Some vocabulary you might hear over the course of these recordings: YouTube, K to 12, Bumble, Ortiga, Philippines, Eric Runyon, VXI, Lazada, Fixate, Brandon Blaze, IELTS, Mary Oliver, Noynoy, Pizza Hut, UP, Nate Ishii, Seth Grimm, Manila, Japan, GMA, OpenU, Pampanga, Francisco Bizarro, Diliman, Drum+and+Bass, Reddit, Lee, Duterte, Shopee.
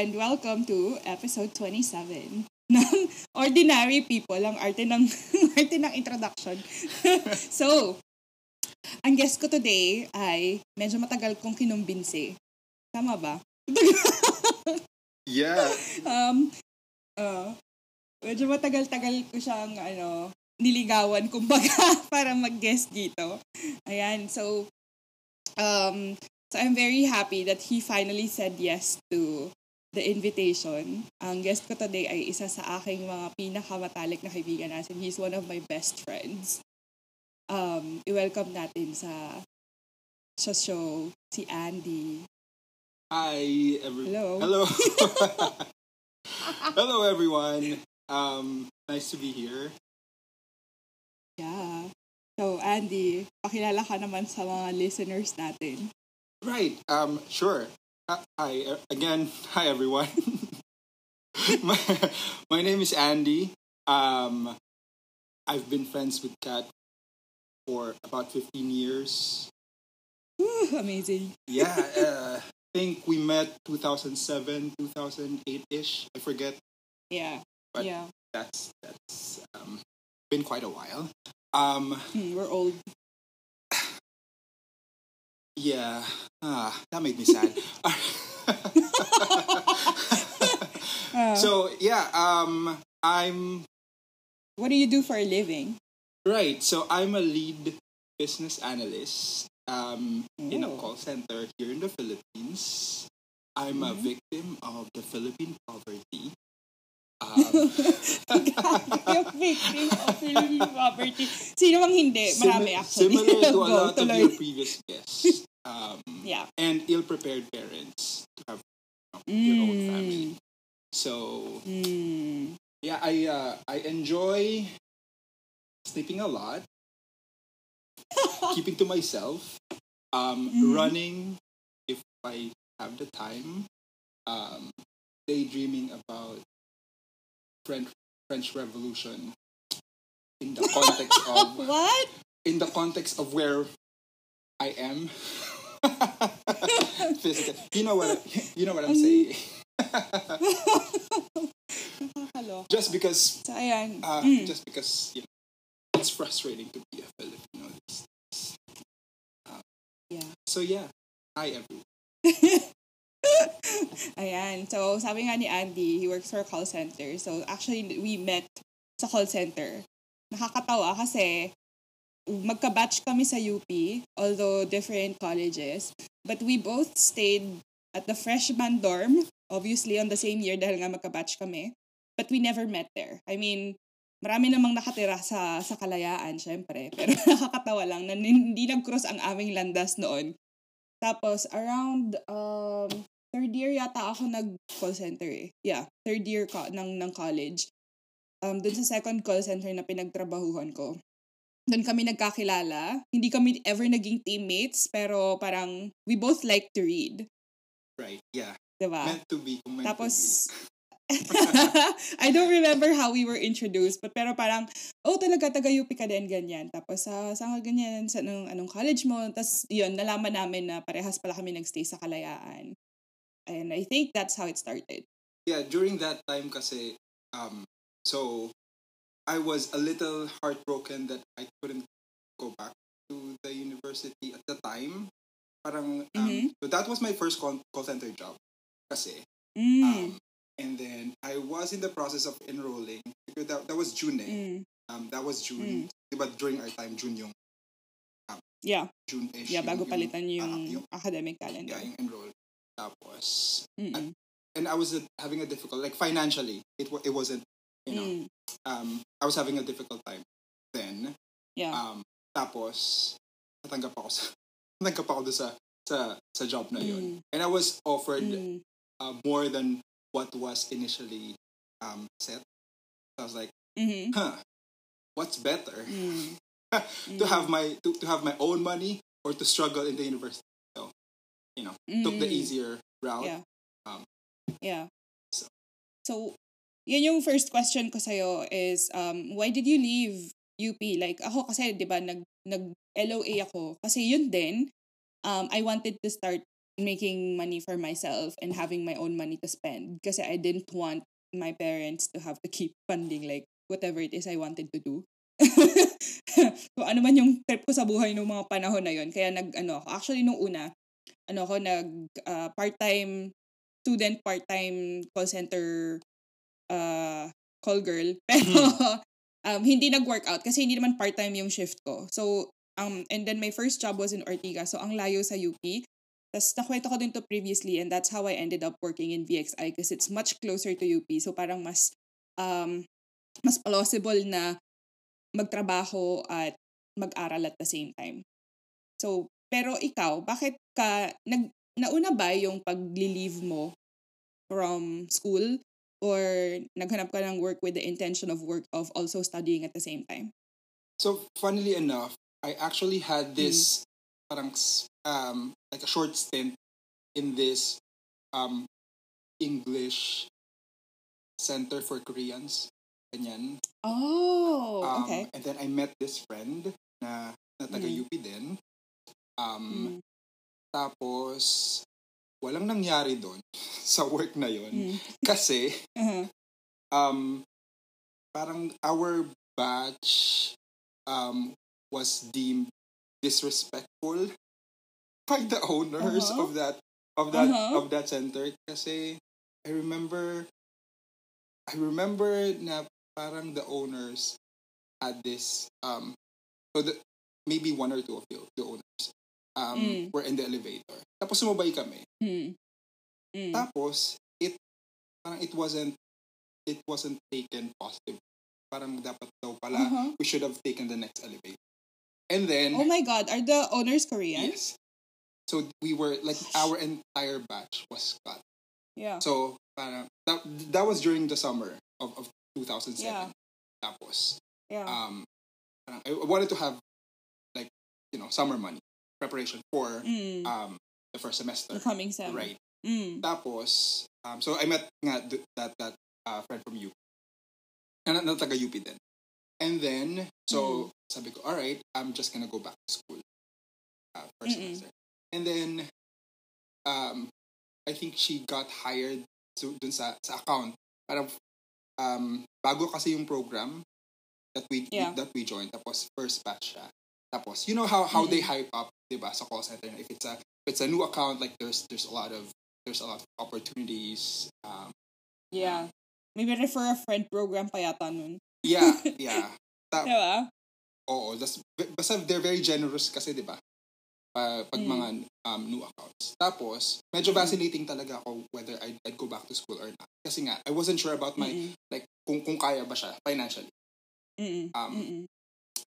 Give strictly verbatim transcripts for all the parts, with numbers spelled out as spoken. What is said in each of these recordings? and welcome to episode twenty-seven ng Ordinary People, ang arte ng, arte ng introduction. So, ang guest ko today ay medyo matagal kong kinumbinsi. Tama ba? Yeah. Um, uh, medyo matagal-tagal ko siyang ano, niligawan kumbaga para mag-guest dito. Ayan, so um, so I'm very happy that he finally said yes to the invitation. Ang guest ko today ay isa sa aking mga pinakamatalik na kaibigan natin. He's one of my best friends. Um, i-welcome natin sa, sa show si Andy. Hi, everyone. Hello. Hello. Hello, everyone. Um, nice to be here. Yeah. So, Andy, pakilala ka naman sa mga listeners natin. Right. Um, sure. Uh, hi. Uh, again, hi, everyone. my, my name is Andy. Um, I've been friends with Kat for about fifteen years. Ooh, amazing. Yeah. Uh, I think we met two thousand seven, two thousand eight-ish. I forget. Yeah. But yeah. that's that's um, been quite a while. Um, mm, we're old. Yeah. Ah, that made me sad. uh, so, yeah. Um, I'm... What do you do for a living? Right. So, I'm a lead business analyst. Um, in a call center here in the Philippines. I'm mm-hmm. a victim of the Philippine poverty. Um, God, victim of Philippine poverty. Sino mang hindi? Marami actually. Similar to a lot of your previous guests. Um, yeah. And ill-prepared parents to have you know, mm. your own family. So, mm. yeah, I uh, I enjoy sleeping a lot. Keeping to myself, um, mm-hmm. running if I have the time, um, daydreaming about French French Revolution in the context of what? In the context of where I am, physically. You know what? I, you know what I'm saying. just because, uh, mm. just because you know, it's frustrating to be a Filipino. Yeah. So yeah, hi everyone. Ayan, so sabi nga ni Andy, he works for a call center. So actually, we met sa call center. Nakakatawa kasi magka-batch kami sa U P, although different colleges. But we both stayed at the freshman dorm, obviously on the same year dahil nga magka-batch kami. But we never met there. I mean, marami namang nakatira sa, sa Kalayaan, syempre. Pero nakakatawa lang na hindi nag-cross ang aming landas noon. Tapos, around um, third year yata ako nag-call center eh. Yeah, third year ko, ng, ng college. Um, dun sa second call center na pinagtrabahuhan ko. Dun kami nagkakilala. Hindi kami ever naging teammates, pero parang we both like to read. Right, yeah. Diba? Meant to be. Meant Tapos... To be. I don't remember how we were introduced, but pero parang, oh talaga, taga-U P ka din, ganyan. Tapos, uh, saan ka ganyan, sa anong, anong college mo? Tapos, yun, nalaman namin na parehas pala kami nagstay sa Kalayaan. And I think that's how it started. Yeah, during that time kasi, um, so, I was a little heartbroken that I couldn't go back to the university at the time. Parang, um, mm-hmm. so that was my first call, call center job. Kasi, mm. um, and then I was in the process of enrolling. That, that was June eh. Mm. Um, that was June. Mm. But during our time, June yung... Um, yeah. June eh. Yeah, bago yung, palitan yung, uh, yung academic calendar. Yeah, yung enrolled. Tapos... And, and I was uh, having a difficult... Like, financially, it it wasn't, you know... Mm. Um, I was having a difficult time then. Yeah. Um, tapos, natanggap ako sa... natanggap ako doon sa, sa, sa job na yun. Mm. And I was offered mm. uh, more than... what was initially um, set. I was like, mm-hmm. huh, what's better? Mm. to have my to, to have my own money or to struggle in the university? So, you know, mm. took the easier route. Yeah. Um, yeah. So, so yun yung first question ko sa'yo is, um, why did you leave U P? Like, ako kasi, di ba, nag, nag-L O A ako. Kasi yun din, um, I wanted to start making money for myself and having my own money to spend kasi I didn't want my parents to have to keep funding like whatever it is I wanted to do. So, ano man yung trip ko sa buhay nung mga panahon na yun. Kaya nag, ano, actually nung una, ano ako, nag uh, part-time student, part-time call center uh, call girl. Pero, mm. um, hindi nag-workout kasi hindi naman part-time yung shift ko. So, um, and then my first job was in Ortiga. So, ang layo sa U P. Tapos, nakwento ko din to previously and that's how I ended up working in V X I because it's much closer to U P. So, parang mas, um, mas plausible na magtrabaho at mag-aral at the same time. So, pero ikaw, bakit ka, nag, nauna ba yung pag-leave mo from school or naghanap ka ng work with the intention of work of also studying at the same time? So, funnily enough, I actually had this, mm. parang, um, like a short stint in this um, English Center for Koreans. Ganyan. Oh, um, okay. And then I met this friend na, na taga-U P mm. din. Um, mm. Tapos, walang nangyari doon sa work na yun. Mm. Kasi, uh-huh. um, parang our batch um, was deemed disrespectful by the owners uh-huh. of that of that uh-huh. of that center. Kasi, I remember I remember na parang the owners had this, um, so the, maybe one or two of the, the owners um, mm. were in the elevator. Tapos sumabay kami. Mm. Mm. Tapos, it, parang it wasn't, it wasn't taken positively. Parang dapat daw pala, uh-huh. we should have taken the next elevator. And then... Oh my God, are the owners Korean? Yes. So we were, like, our entire batch was cut. Yeah. So, parang, that, that was during the summer of, of two thousand seven. Yeah. Tapos, yeah. Um, parang, I wanted to have, like, you know, summer money. Preparation for mm. um, the first semester. The coming sem. Right. Mm. Tapos, um, so I met nga, that, that uh, friend from U P. And na taga U P din. And then, so, mm. sabi ko, alright, I'm just gonna go back to school. Uh, first Mm-mm. semester. And then, um, I think she got hired so, dun sa, sa account. Parang, um, bago kasi yung program that we, yeah. we that we joined. Tapos, first batch siya. Tapos, you know how how mm-hmm. they hype up, diba, sa call center. If it's a if it's a new account, like there's there's a lot of there's a lot of opportunities. Um, yeah, maybe refer a friend program pa yata nun. Yeah, yeah. Ta- diba? Oo, that's basta they're very generous kasi, diba? Uh, pag mm. mga um, new accounts. Tapos, medyo vacillating talaga ako whether I'd, I'd go back to school or not. Kasi nga, I wasn't sure about my mm-hmm. like kung kung kaya ba siya financially. Mm-hmm. Um, mm-hmm.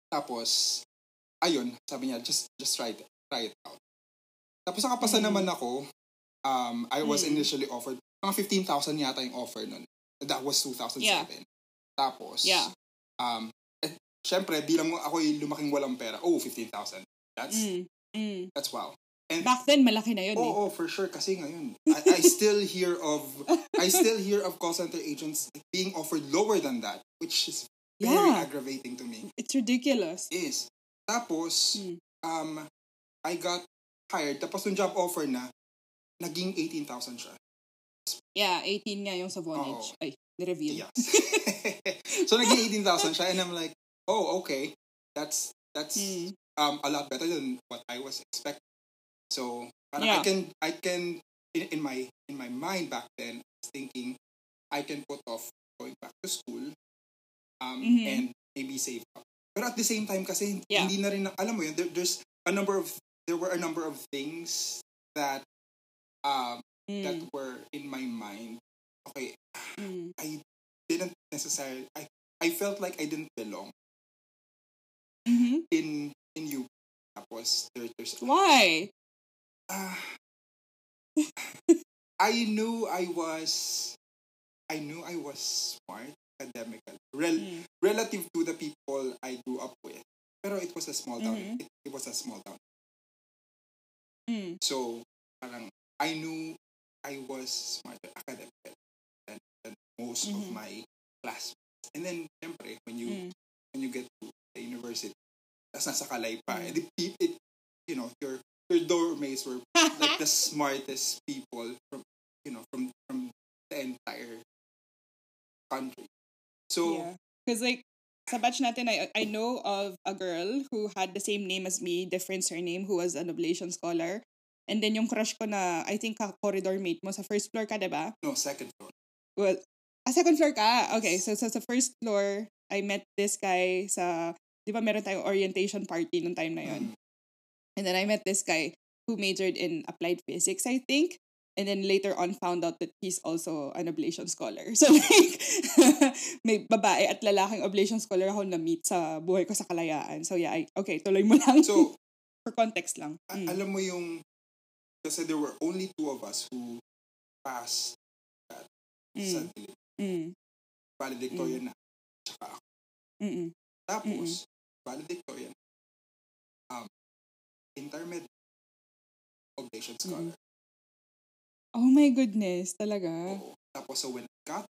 Tapos. Ayun, sabi niya, just just try it, try it out. Tapos nakapasa mm. naman ako, um, I was mm. initially offered, mga fifteen thousand yata yung offer nun. That was two thousand seven. Yeah. Tapos, yeah. um, eh, syempre, bilang ako'y lumaking walang pera, oh, fifteen thousand. That's, mm. Mm. that's wow. And, back then, malaki na yun. Oh, eh. oh for sure, kasi ngayon, I, I still hear of, I still hear of call center agents being offered lower than that, which is very yeah. aggravating to me. It's ridiculous. It is. Tapos, mm. um, I got hired. Tapos, yung job offer na, naging eighteen thousand siya. Yeah, eighteen nga yung sa Vonage. Oh. Ay, ni-reveal. Yes. So, naging eighteen thousand siya. And I'm like, oh, okay. That's, that's mm. um, a lot better than what I was expecting. So, parang yeah. I can, I can in, in my in my mind back then, I was thinking, I can put off going back to school um, mm-hmm. and maybe save up. Pero at the same time kasi yeah. hindi na rin na, alam mo yun, there, there's a number of there were a number of things that um mm. that were in my mind. Okay, mm. I didn't necessarily I I felt like I didn't belong mm-hmm. in in U P. Tapos there, there's why uh, I knew I was I knew I was smart. Academically, Rel- mm. relative to the people I grew up with, pero it was a small town. Mm-hmm. It, it was a small town. Mm. So, parang I knew I was smarter academically than, than most mm-hmm. of my classmates. And then, syempre, when you mm. when you get to the university, tas nasa kalay pa, mm. it, it, it, you know, your your doormates were like the smartest people from, you know, from from the entire country. So, because yeah. like sa batch natin, I I know of a girl who had the same name as me, different surname, who was an oblation scholar. And then yung crush ko na, I think ka-corridor mate mo, sa first floor ka, diba? No, second floor. Well, ah, second floor ka. Okay, so sa so, so first floor, I met this guy sa, di ba meron tayong orientation party nung time na yon. Mm. And then I met this guy who majored in applied physics, I think. And then later on found out that he's also an oblation scholar. So like, may babae at lalaking oblation scholar ako na-meet sa buhay ko sa Kalayaan. So yeah, I, okay, tuloy mo lang. So, for context lang. Mm. Alam mo yung, kasi there were only two of us who passed that mm. sa Diliman. Mm. Valedictorian mm. na. Tsaka ako. Mm-mm. Tapos, mm-mm. valedictorian um, intermediate oblation scholar. Mm. Oh my goodness, talaga? Oo. Tapos, so when I got,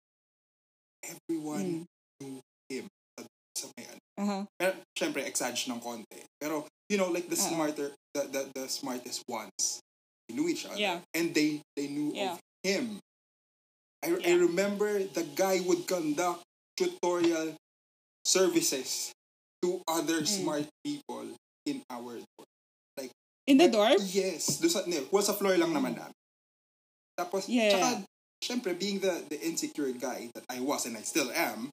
everyone mm. knew him sa, sa may ano. Uh-huh. Pero, syempre, exage ng konti. Pero, you know, like the uh-huh. smarter, the, the, the smartest ones. Knew each other yeah. and they they knew yeah. of him. I, yeah. I remember the guy would conduct tutorial services to other mm. smart people in our dorm. Like in the dorm? Yes, do sa no, well, sa floor lang naman namin. Tapos yeah. tsaka, syempre being the the insecure guy that I was and I still am.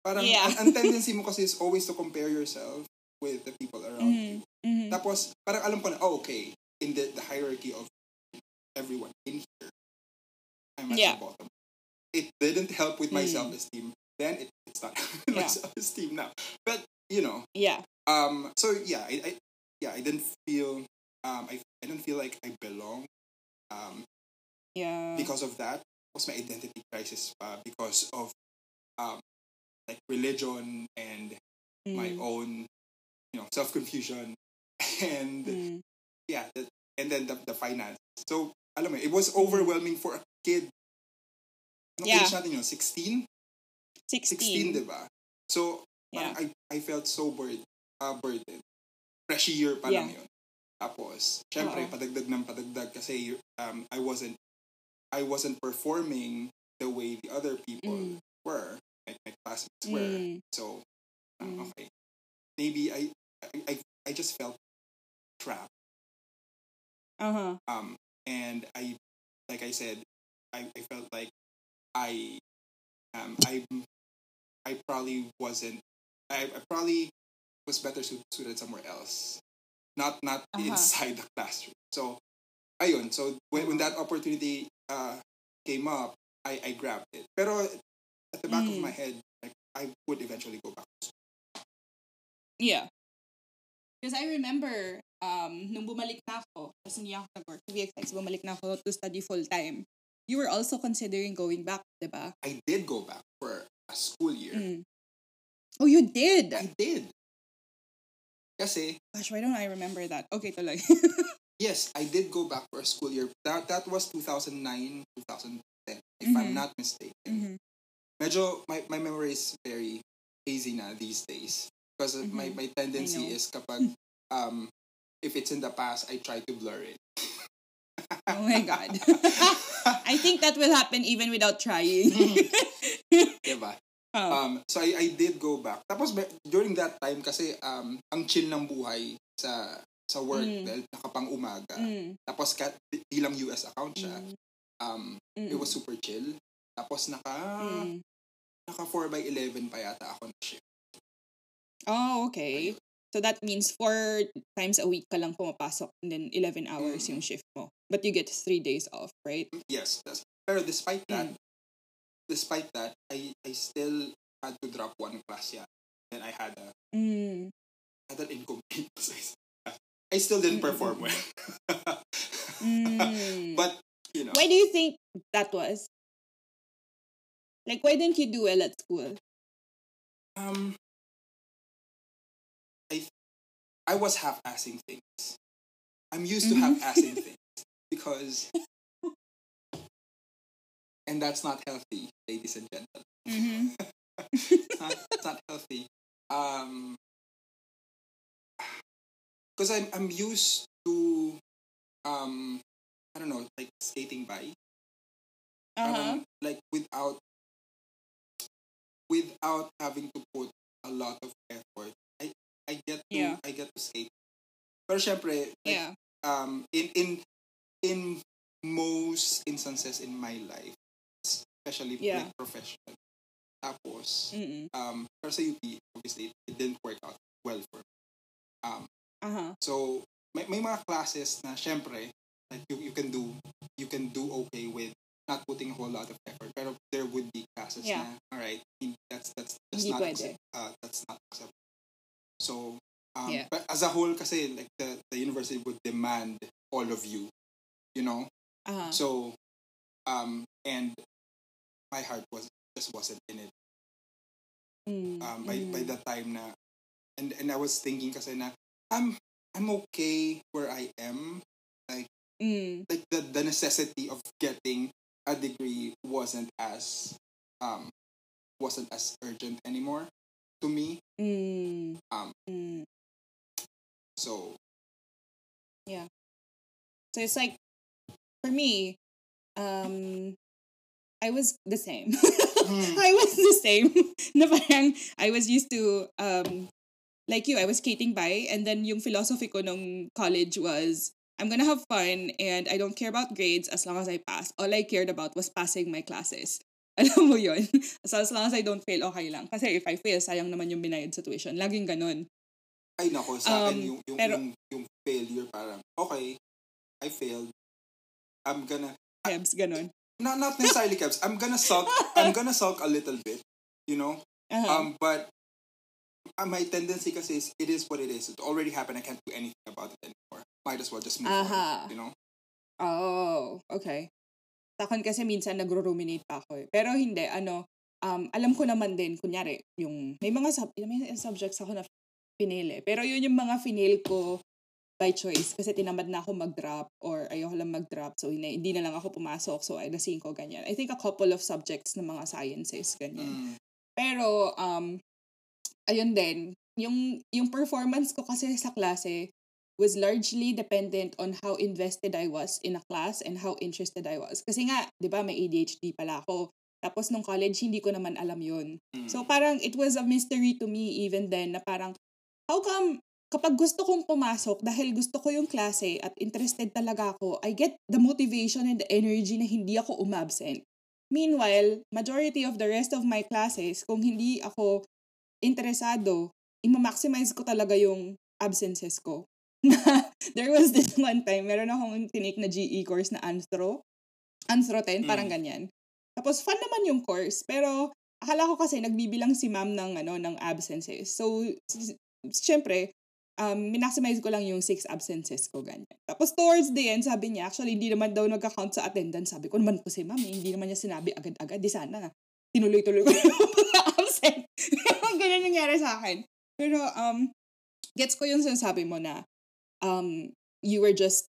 Parang yeah. ang, ang tendency mo kasi is always to compare yourself with the people around mm. you. Mm-hmm. Tapos parang alam ko na oh, okay. In the, the hierarchy of everyone in here, I'm at yeah. the bottom. It didn't help with my mm. self-esteem. Then it, it's not helping yeah. my self-esteem now. But you know, yeah. Um. So yeah, I, I yeah, I didn't feel um I I didn't feel like I belong. Um. Yeah. Because of that, was my identity crisis. Uh, because of um like religion and mm. my own you know self-confusion and. Mm. Yeah, and then the the finance. So, alam mo, it was overwhelming for a kid. Ano yeah. age natin yun? sixteen? sixteen. sixteen, diba? So, yeah. I I felt so burdened. Uh, burdened. Pressure pa lang yeah. yun. Tapos, syempre, uh-oh. Padagdag ng padagdag kasi um, I wasn't I wasn't performing the way the other people mm. were. Like my classmates mm. were. So, um, mm. okay. Maybe I, I, I just felt trapped. Uh-huh. Um, and I, like I said, I, I felt like I, um, I, I probably wasn't, I, I probably was better suited somewhere else, not, not uh-huh. inside the classroom. So, ayun, so when, when that opportunity, uh, came up, I, I grabbed it. Pero at the back mm. of my head, like, I would eventually go back to school. Yeah. Because I remember, um, nung bumalik na ako, kasi niya ako nag-work sa V X I, bumalik na ako to study full-time. You were also considering going back, di ba? I did go back for a school year. Mm. Oh, you did? I did. Kasi... Gosh, why don't I remember that? Okay, tuloy. Yes, I did go back for a school year. That that was two thousand nine to twenty ten, if mm-hmm. I'm not mistaken. Mm-hmm. Medyo, my, my memory is very hazy na these days. Because mm-hmm. my, my tendency is kapag... um. If it's in the past, I try to blur it. Oh my God. I think that will happen even without trying. Diba? Oh. Um, so I, I did go back. Tapos during that time kasi um, ang chill ng buhay sa sa work mm. dahil nakapang umaga. Mm. Tapos kat, bilang U S account siya, mm. um, mm. it was super chill. Tapos naka, mm. naka four by eleven pa yata ako na shift. Oh, okay. So that means four times a week ka lang pumapasok and then eleven hours mm. yung shift mo. But you get three days off, right? Yes. That's, pero despite that, mm. despite that, I I still had to drop one class yan. And I had a, mm. had an incomplete. I still didn't mm. perform well. mm. But, you know. Why do you think that was? Like, why didn't you do well at school? Um... I I was half-assing things. I'm used to mm-hmm. half-assing things because, and that's not healthy, ladies and gentlemen. Mm-hmm. it's, not, it's not healthy. Um, because I'm I'm used to, um, I don't know, like skating by. Uh-huh. Um, like without, without having to put a lot of effort. I, I get to, yeah. I get to skate. Pero syempre, like, yeah. um, in, in, in most instances in my life, especially yeah. like professional. Tapos, mm-mm. um, pero sa U P, obviously, it didn't work out well for me. Um, uh-huh. So, may, may mga classes na, syempre, like, you, you can do, you can do okay with not putting a whole lot of effort. Pero there would be classes yeah. na, alright, that's, that's just not, accept, uh, that's not acceptable. So, um, yeah. but as a whole, kasi, like, the, the university would demand all of you, you know? Uh-huh. So, um, and my heart was just wasn't in it. Mm, um, by mm. by the time na, and and I was thinking kasi na I'm I'm okay where I am, like mm. like the the necessity of getting a degree wasn't as um wasn't as urgent anymore to me. Mm. Um. Mm. So. Yeah. So it's like for me, um. I was the same. Mm. I was the same. Na parang, I was used to, um, like you, I was skating by, and then yung philosophy ko nung college was, I'm gonna have fun, and I don't care about grades as long as I pass. All I cared about was passing my classes. Alam mo yun? So as long as I don't fail, okay lang. Kasi if I fail, sayang naman yung binayad sa tuition. Laging ganun. Ay, nako, sa akin, um, yung, yung, pero, yung, yung failure, parang, okay, I failed. I'm gonna... Kebs, ganun. Not not necessarily caps. I'm gonna sulk. I'm gonna sulk a little bit, you know. Uh-huh. Um, but my tendency, kasi is it is what it is. It already happened. I can't do anything about it anymore. Might as well just move uh-huh. on, you know. Oh, okay. Sa akin kasi minsan nagro-ruminate pa ako. Eh. Pero hindi ano, um, alam ko naman din kunyari yung may mga sub- may subjects ako na finale. Eh. Pero yun yung mga finale ko by choice kasi tinamad na ako mag-drop or ayoko lang mag-drop so hindi, hindi na lang ako pumasok so ay nasin ko ganyan. I think a couple of subjects ng mga sciences ganyan. Mm. Pero um ayun din yung yung performance ko kasi sa klase was largely dependent on how invested I was in a class and how interested I was. Kasi nga, 'di ba, may A D H D pala ako. Tapos nung college hindi ko naman alam yun. Mm. So parang it was a mystery to me even then na parang how come kapag gusto kong pumasok dahil gusto ko yung klase at interested talaga ako, I get the motivation and the energy na hindi ako umabsent. Meanwhile, majority of the rest of my classes, kung hindi ako interesado, i-maximize ko talaga yung absences ko. There was this one time, meron akong tinake na G E course na Anthro. Anthro ten, mm. parang ganyan. Tapos fun naman yung course, pero akala ko kasi nagbibilang si ma'am ng, ano, ng absences. So, syempre, Um, minaximize ko lang yung six absences ko, ganyan. Tapos towards the end, sabi niya, actually, hindi naman daw nag-account sa attendance. Sabi ko naman po si ma'am, eh, hindi naman niya sinabi agad-agad. Di sana nga, tinuloy-tuloy ko yung mga absent. Ganyan nangyari sa akin. Pero, um, gets ko yung sinasabi mo na, um, you were just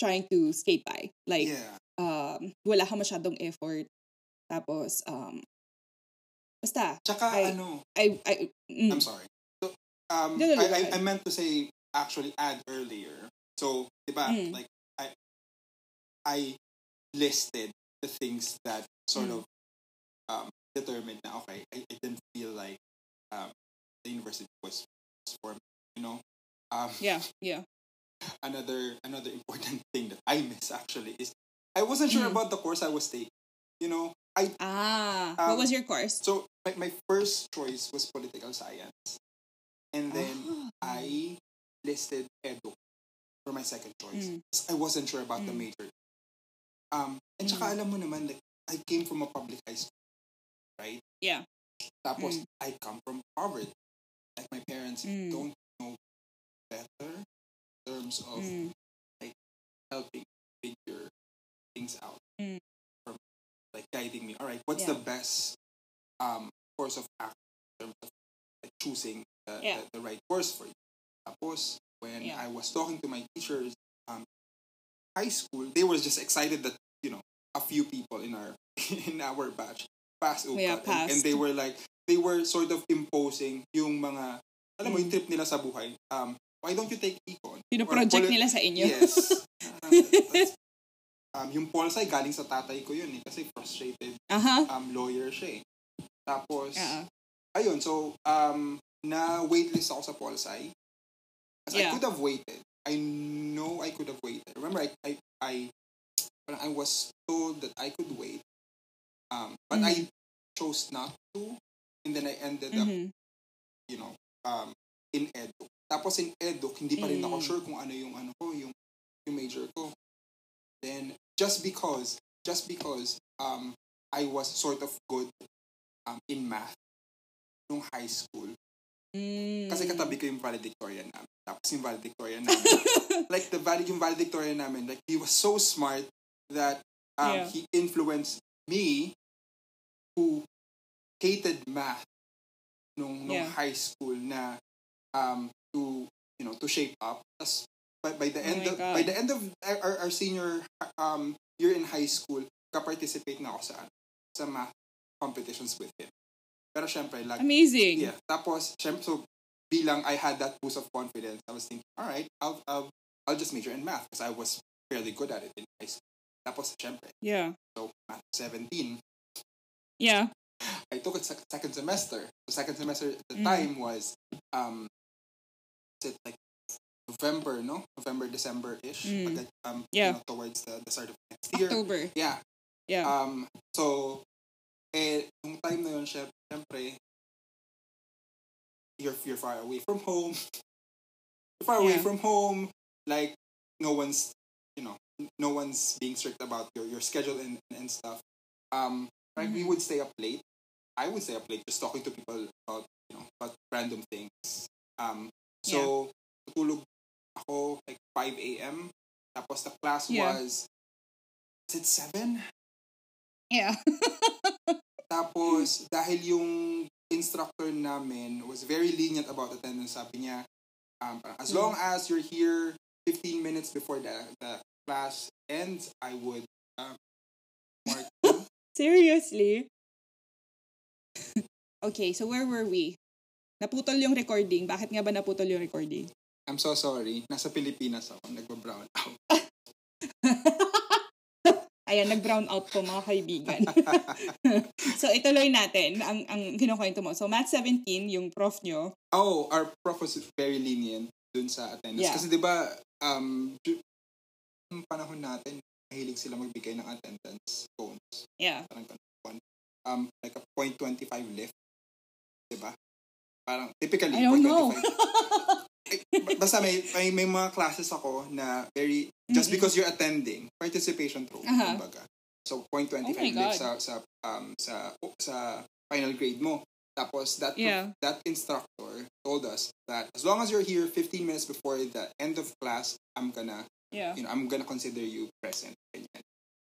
trying to skate by. Like, yeah. um, wala ka masyadong effort. Tapos, um, basta. Tsaka, I, ano, I, I, mm, I'm sorry. Um, no, no, no, I, I I meant to say actually add earlier. So, diba, mm. like I I listed the things that sort mm. of um, determined na okay, I, I didn't feel like um, the university was for me, you know. Um, yeah, yeah. Another another important thing that I miss actually is I wasn't sure mm. about the course I was taking. You know, I ah um, what was your course? So my my first choice was political science. And then uh-huh. I listed Edo for my second choice. Mm. I wasn't sure about mm. the major. Um, and mm. saka alam mo naman, like, I came from a public high school, right? Yeah. Tapos, mm. I come from Harvard. Like, my parents mm. don't know better in terms of, mm. like, helping figure things out. Mm. From, like, guiding me. All right, what's yeah. the best um, course of action in terms of like, choosing The, yeah. the, the right course for you. Tapos, when yeah. I was talking to my teachers um, high school, they were just excited that, you know, a few people in our in our batch passed U P C A T. Yeah, and, and they were like, they were sort of imposing yung mga, alam mm. mo, yung trip nila sa buhay. Um, why don't you take econ? Pino-project nila sa inyo. Yes. Uh, um, yung polsay, galing sa tatay ko yun eh, kasi frustrated uh-huh. um, lawyer siya eh. Tapos, uh-huh. ayun, so, um, na-waitlist ako sa polsay. As yeah. I could have waited. I know I could have waited. Remember, I, I, I, I was told that I could wait. Um, but mm-hmm. I chose not to. And then I ended mm-hmm. up, you know, um, in eduk. Tapos in eduk, hindi pa rin ako sure kung ano yung ano ko, yung, yung major ko. Then, just because, just because um, I was sort of good um, in math nung high school. Mm. Kasi katabi ko yung valedictorian namin. Tapos yung valedictorian namin. like, the valid, yung valedictorian namin, like, he was so smart that um, yeah. he influenced me who hated math nung, nung yeah. high school na um to you know to shape up. As by, by the end oh of, by the end of our, our senior um year in high school, ka-participate na ako sa sa math competitions with him. Pero syempre like amazing. Yeah. Tapos syempre so bilang I had that boost of confidence, I was thinking, all right, I'll I'll, I'll just major in math because I was fairly good at it in high school. Tapos syempre. Yeah. So math seventeen. Yeah. I took it sec- second semester. The second semester at the mm. time was um is it like November, no? November, December-ish. Mm. Pag, um yeah. you know, towards the, the start of next year. October. Yeah. Yeah. Um so eh nung time na yun, syempre you're you're far away from home. You're far away yeah. from home, like no one's, you know, no one's being strict about your your schedule and and stuff. Um Right, mm-hmm. we would stay up late. I would stay up late just talking to people about, you know, about random things. Um, so yeah. tulog ako like five a.m. Tapos the class yeah. was, is it seven? Yeah. Tapos dahil yung instructor namin was very lenient about attendance, sabi niya, um, as long mm-hmm. as you're here fifteen minutes before the the class ends, I would um, mark. Seriously? Okay, so where were we? Naputol yung recording. Bakit nga ba naputol yung recording? I'm so sorry. Nasa Pilipinas ako. Nagba-brown out. Ayan, nag-brown out po mga kaibigan. So, ituloy natin ang, ang kinukwento mo. So, Math seventeen, yung prof nyo. Oh, our prof was very lenient dun sa attendance. Yeah. Kasi diba, um, yung panahon natin, mahilig sila magbigay ng attendance cones. Yeah. Parang um, like a point two five lift. Diba? Parang, typically, I don't know. Basta may, may, may mga classes ako na very, just mm-hmm. because you're attending, participation trophy, uh-huh. kumbaga. So, point two five oh lift sa, sa, um, sa, oh, sa final grade mo. Tapos, that, yeah. that instructor told us that as long as you're here fifteen minutes before the end of class, I'm gonna Yeah. you know, I'm gonna consider you present.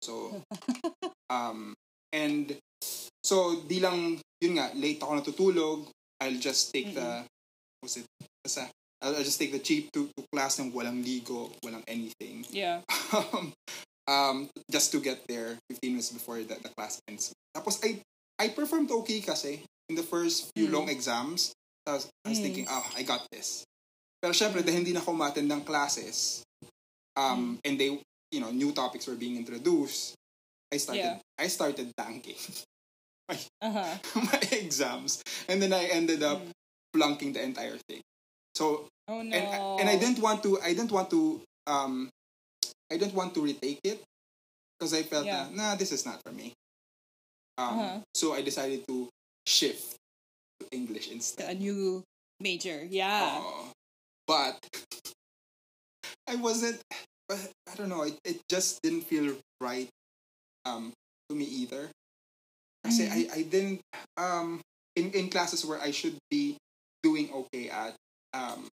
So, um, and so di lang yun nga late ako natutulog. I'll just take mm-hmm. the was it? I'll, I'll just take the jeep to, to class ng walang ligo, walang anything. Yeah. um, um, just to get there fifteen minutes before the, the class ends. Tapos I I performed okay kasi in the first few mm. long exams. I was, I was mm. thinking, ah, oh, I got this. Pero syempre dahil hindi na ako ma-attend ng classes. Um, and they, you know, new topics were being introduced. I started, yeah. I started tanking my, uh-huh. my exams, and then I ended up mm. plunking the entire thing. So, oh, no. and and I didn't want to, I didn't want to, um, I didn't want to retake it because I felt yeah. that nah, this is not for me. Um, uh-huh. so I decided to shift to English instead. A new major, yeah. Uh, but I wasn't. I don't know. It, it just didn't feel right um, to me either. Kasi mm. I I didn't um in, in classes where I should be doing okay at um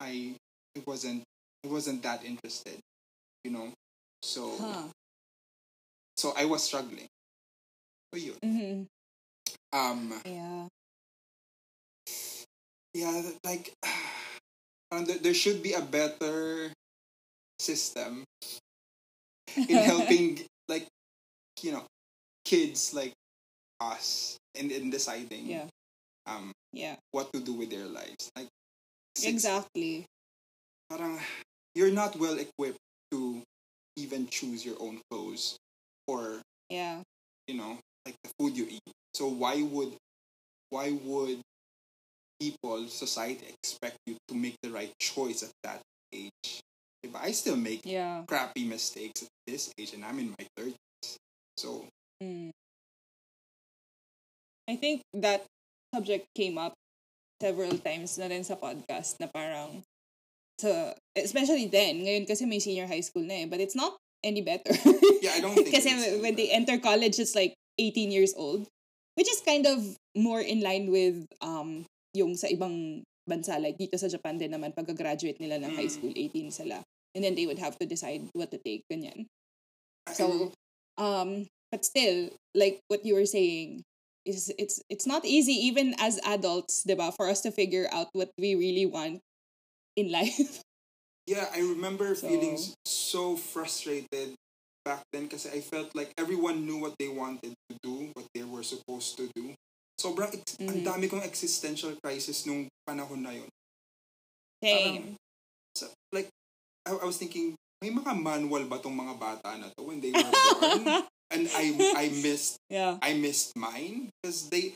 I it wasn't it wasn't that interested, you know. So huh. so I was struggling. For you. Mm-hmm. Um. Yeah. Yeah, like uh, there, there should be a better system in helping like you know kids like us and in, in deciding yeah. um yeah what to do with their lives like six, exactly parang you're not well equipped to even choose your own clothes or yeah, you know, like the food you eat. So why would why would people, society expect you to make the right choice at that age? If I still make yeah. crappy mistakes at this age and I'm in my thirties. So mm. I think that subject came up several times na rin sa podcast na parang so, especially then, ngayon kasi may senior high school na eh, but it's not any better. Yeah, I don't think kasi when they enter college, it's like eighteen years old, which is kind of more in line with um yung sa ibang bansa, like dito sa Japan din naman, pagka-graduate nila ng mm. high school, eighteen sila. And then they would have to decide what to take, ganyan. So, um, but still, like what you were saying, is it's it's not easy even as adults, diba, for us to figure out what we really want in life. Yeah, I remember so, feeling so frustrated back then kasi I felt like everyone knew what they wanted to do, what they were supposed to do. Sobrang, ex- mm-hmm. ang dami kong existential crisis nung panahon na yun. Same. Parang, so, like, I, I was thinking, may mga manual ba tong mga bata na to when they were born? And I I missed, yeah. I missed mine because they,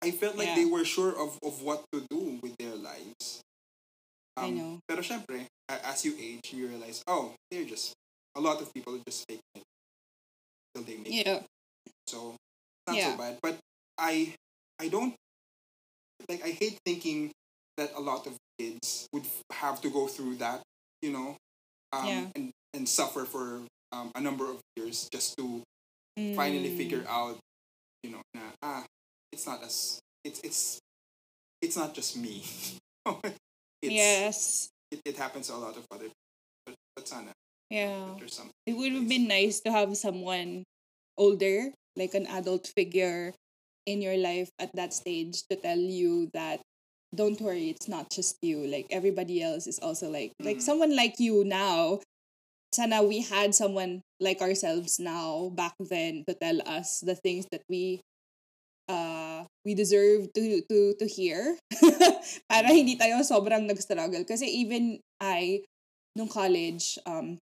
I felt like yeah. they were sure of, of what to do with their lives. Um, I know. Pero syempre, as you age, you realize, oh, they're just, a lot of people are just faking it till they make yeah. it. So, not yeah. so bad. But I, I don't, like, I hate thinking that a lot of kids would have to go through that, you know, um, yeah. and, and suffer for um, a number of years just to mm. finally figure out, you know, na, ah, it's not as, it's, it's, it's not just me. It's, yes. It, it happens to a lot of other people. But sana. Yeah. It would have been nice to have someone older, like an adult figure in your life at that stage to tell you that, don't worry, it's not just you. Like, everybody else is also like, mm-hmm. like someone like you now. Sana we had someone like ourselves now, back then, to tell us the things that we uh we deserve to to to hear para hindi tayo sobrang nag-struggle kasi even I nung college um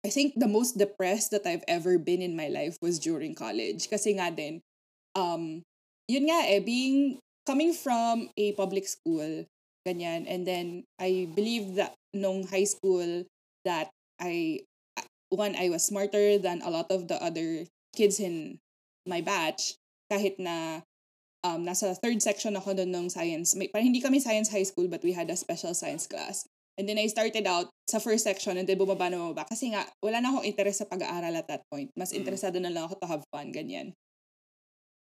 I think the most depressed that I've ever been in my life was during college kasi nga din um yun nga eh being coming from a public school ganyan and then I believe that nung high school that I one I was smarter than a lot of the other kids in my batch. Kahit na um, nasa third section ako doon ng science. May, parang hindi kami science high school but we had a special science class. And then I started out sa first section and then bumaba na bumaba. Kasi nga, wala na akong interest sa pag-aaral at that point. Mas mm-hmm. interesado na lang ako to have fun, ganyan.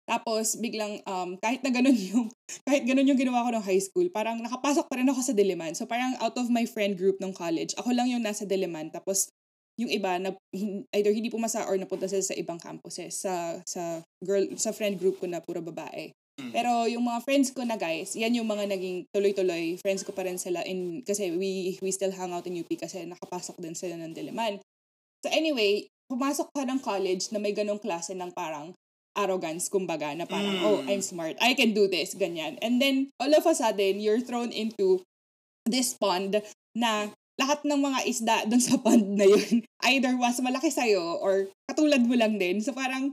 Tapos biglang, um, kahit na ganun yung, kahit ganun yung ginawa ko ng high school, parang nakapasok pa rin ako sa Diliman. So parang out of my friend group ng college, ako lang yung nasa Diliman. Tapos yung iba na either hindi pumasa or napunta sila sa ibang campuses sa sa girl sa friend group ko na puro babae. Mm. Pero yung mga friends ko na guys, yan yung mga naging tuloy-tuloy friends ko pa rin sila in kasi we we still hang out in U P kasi nakapasok din sila ng Diliman. So anyway, pumasok pa ng college na may ganong klase ng parang arrogance kumbaga na parang mm. oh, I'm smart. I can do this, ganyan. And then all of a sudden, you're thrown into this pond na lahat ng mga isda doon sa pond na yun, either was malaki sa'yo or katulad mo lang din. So parang,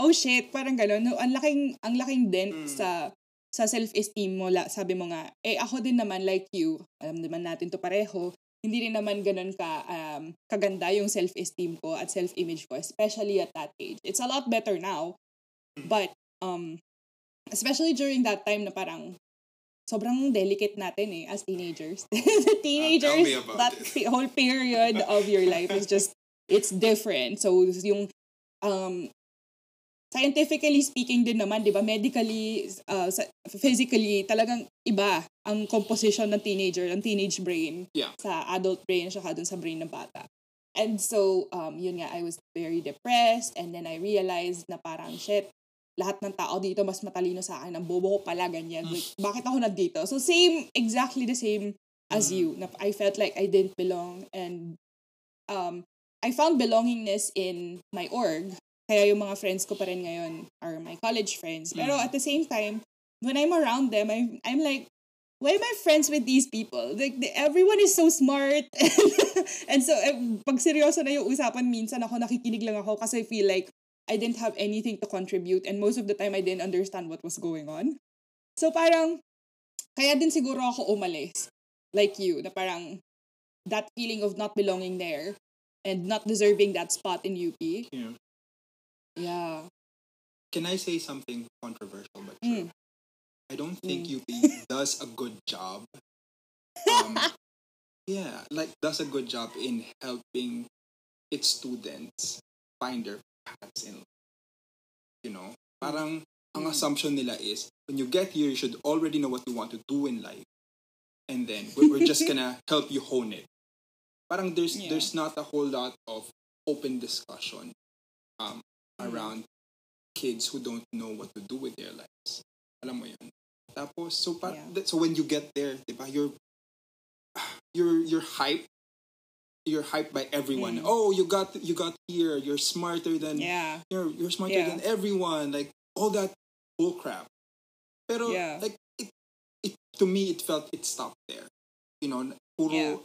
oh shit, parang gano'n. No, ang laking, ang laking dent mm. sa sa self-esteem mo. Sabi mo nga, eh ako din naman like you, alam naman natin to pareho, hindi rin naman gano'n ka, um, kaganda yung self-esteem ko at self-image ko, especially at that age. It's a lot better now, mm. but um, especially during that time na parang, sobrang delicate natin eh, as teenagers. The teenagers, uh, that pe- whole period of your life is just, it's different. So, yung, um, scientifically speaking din naman, di ba, medically, uh, physically, talagang iba ang composition ng teenager, ng teenage brain, yeah. sa adult brain, saka dun sa brain ng bata. And so, um, yun nga, I was very depressed, and then I realized na parang, shit, lahat ng tao dito mas matalino sa akin, ang bobo ko pala, ganyan. Wait, bakit ako nandito? So same, exactly the same as you. I felt like I didn't belong and um, I found belongingness in my org. Kaya yung mga friends ko pa rin ngayon are my college friends. Pero at the same time, when I'm around them, I'm, I'm like, why am I friends with these people? Like, the, everyone is so smart. And so, eh, pag seryoso na yung usapan, minsan ako nakikinig lang ako kasi I feel like I didn't have anything to contribute and most of the time I didn't understand what was going on. So, parang, kaya din siguro ako umalis. Like you, na parang, that feeling of not belonging there and not deserving that spot in U P. Yeah. Yeah. Can I say something controversial but true? Mm. I don't think mm. U P does a good job. Um, yeah, like does a good job in helping its students find their paths in life. You know, parang ang assumption nila is when you get here, you should already know what you want to do in life, and then we're just gonna help you hone it. Parang there's yeah. there's not a whole lot of open discussion um, mm. around kids who don't know what to do with their lives. Alam mo yun. Tapos, so, par- yeah. that, so when you get there, diba, you're, you're, you're hyped. You're hyped by everyone. Mm. Oh, you got, you got here. You're smarter than, yeah. you're, you're smarter yeah. than everyone. Like, all that bullcrap. Pero, yeah. like, it, it, to me, it felt it stopped there. You know, puro, yeah.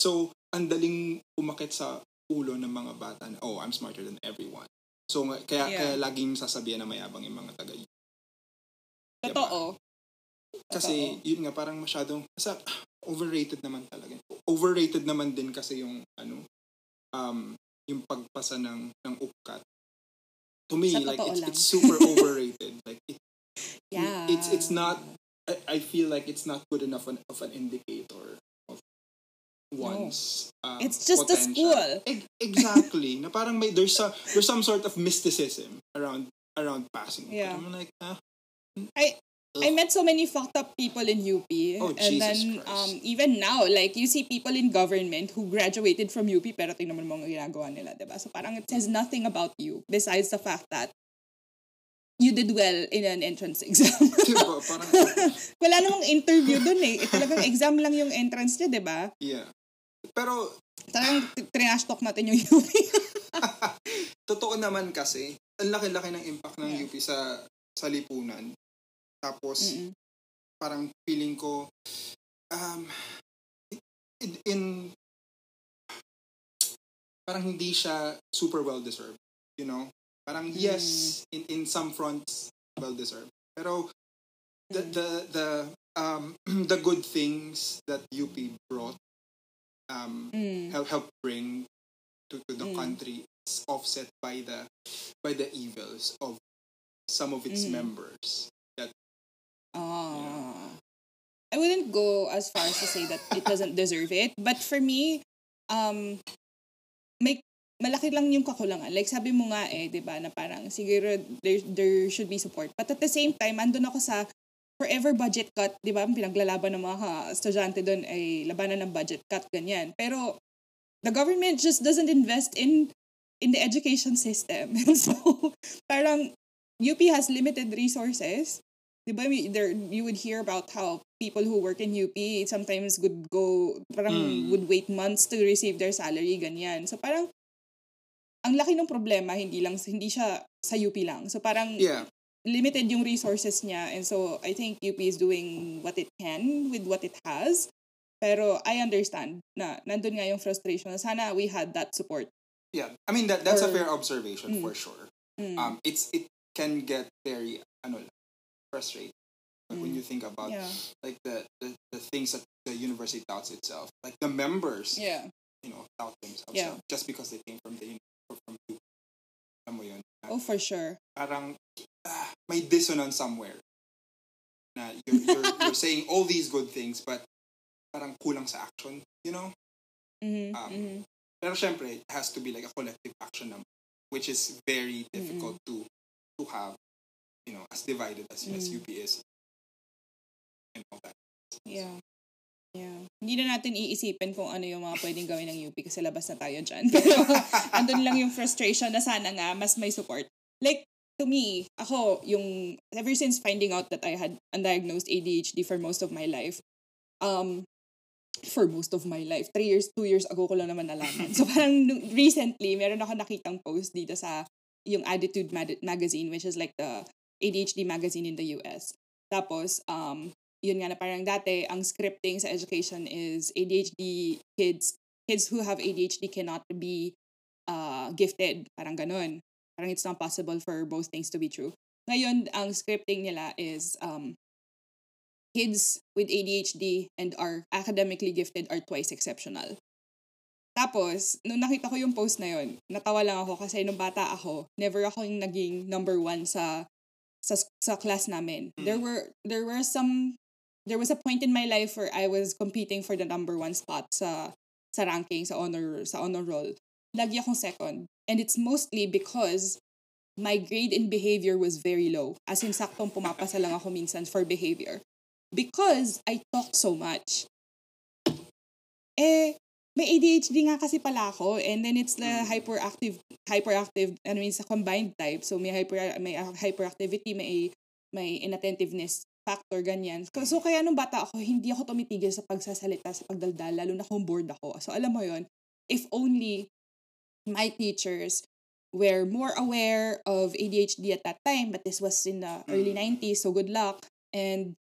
so, ang daling umakit sa ulo ng mga bata na, oh, I'm smarter than everyone. So, kaya, yeah. kaya laging sasabihan na mayabang yung mga taga Totoo. Diba? Kasi, Totoo. Yun nga, parang masyadong, kasi, overrated naman talaga. Overrated naman din kasi yung, ano, um, yung pagpasa ng, ng U P C A T. To me, sa like, it's, it's super overrated. Like, it, yeah. it's, it's not, I, I feel like it's not good enough on, of an indicator of one's no. um, It's just potential. A school. E- exactly. Na parang may, there's, a, there's some sort of mysticism around, around passing. Yeah. I'm like, ah, I I met so many fucked up people in U P. Oh, and Jesus then Christ. um even now, like you see people in government who graduated from U P pero tingnan mo mga ginagawa nila, diba? So parang it says nothing about you besides the fact that you did well in an entrance exam. Diba? Parang wala namang interview dun eh. Talagang exam lang yung entrance niya, diba? Yeah. Pero talagang trinash talk natin yung U P. Totoo naman kasi, ang laki-laki ng impact ng yeah. U P sa sa lipunan. Tapos, Mm-mm. parang feeling ko, um, in, in, parang hindi siya super well-deserved. You know? Parang, mm. yes, in, in some fronts, well-deserved. Pero, the, mm. the, the, um, the good things that U P brought, um, mm. help, help bring to, to the mm. country is offset by the, by the evils of some of its mm. members. That, oh. yeah. I wouldn't go as far as to say that it doesn't deserve it. But for me, um, may, malaki lang yung kakulangan. Like sabi mo nga eh, di ba, na parang siguro there, there should be support. But at the same time, andun ako sa forever budget cut, di ba? Pinaglalaban ng mga estudyante doon ay labanan ng budget cut, ganyan. Pero the government just doesn't invest in in the education system. So parang U P has limited resources. Diba, there, you would hear about how people who work in U P sometimes would go, parang mm. would wait months to receive their salary, ganyan. So parang, ang laki ng problema, hindi lang, hindi siya sa U P lang. So parang, yeah. limited yung resources niya. And so, I think U P is doing what it can with what it has. Pero, I understand na, nandun nga yung frustration. Sana we had that support. Yeah, I mean, that that's or, a fair observation mm, for sure. Mm. Um, it's, it, can get very ano, frustrating like, mm. when you think about yeah. like the, the, the things that the university touts itself, like the members, yeah. you know, tout themselves yeah. out just because they came from the from you. Oh, for sure. Parang ah, may dissonance somewhere. Na you're you're, you're saying all these good things, but parang kulang sa action, you know. Mm-hmm. Um, mm-hmm. Pero syempre, it has to be like a collective action number, which is very difficult mm-hmm. to. to have, you know, as divided as, mm. as U P is and all that. Yeah. Yeah. Hindi na natin iisipin kung ano yung mga pwedeng gawin ng U P kasi labas na tayo dyan. Pero, andun lang yung frustration na sana nga mas may support. Like, to me, ako, yung, ever since finding out that I had undiagnosed A D H D for most of my life, um, for most of my life, three years, two years ago ko lang naman nalaman. So, parang recently, meron ako nakitang post dito sa yung Attitude Mad Magazine, which is like the A D H D magazine in the U S. Tapos, um, yun nga na parang dati, ang scripting sa education is A D H D kids, kids who have A D H D cannot be uh, gifted. Parang ganun. Parang it's not possible for both things to be true. Ngayon, ang scripting nila is um, kids with A D H D and are academically gifted are twice exceptional. Tapos, nung nakita ko yung post na yun, natawa lang ako kasi nung bata ako, never ako yung naging number one sa sa sa class namin. There were there were some there was a point in my life where I was competing for the number one spot sa sa ranking, sa honor sa honor roll. Lagi akong second. And it's mostly because my grade in behavior was very low. As in, saktong pumapasa lang ako minsan for behavior. Because I talk so much. Eh, may A D H D nga kasi pala ako, and then it's the hyperactive hyperactive ano yun sa combined type, so may hyper may hyperactivity, may may inattentiveness factor, ganyan. So kaya nung bata ako, hindi ako tumitigil sa pagsasalita, sa pagdaldal, lalo na kung bored ako. So alam mo yon, if only my teachers were more aware of A D H D at that time, but this was in the early nineties, so good luck. And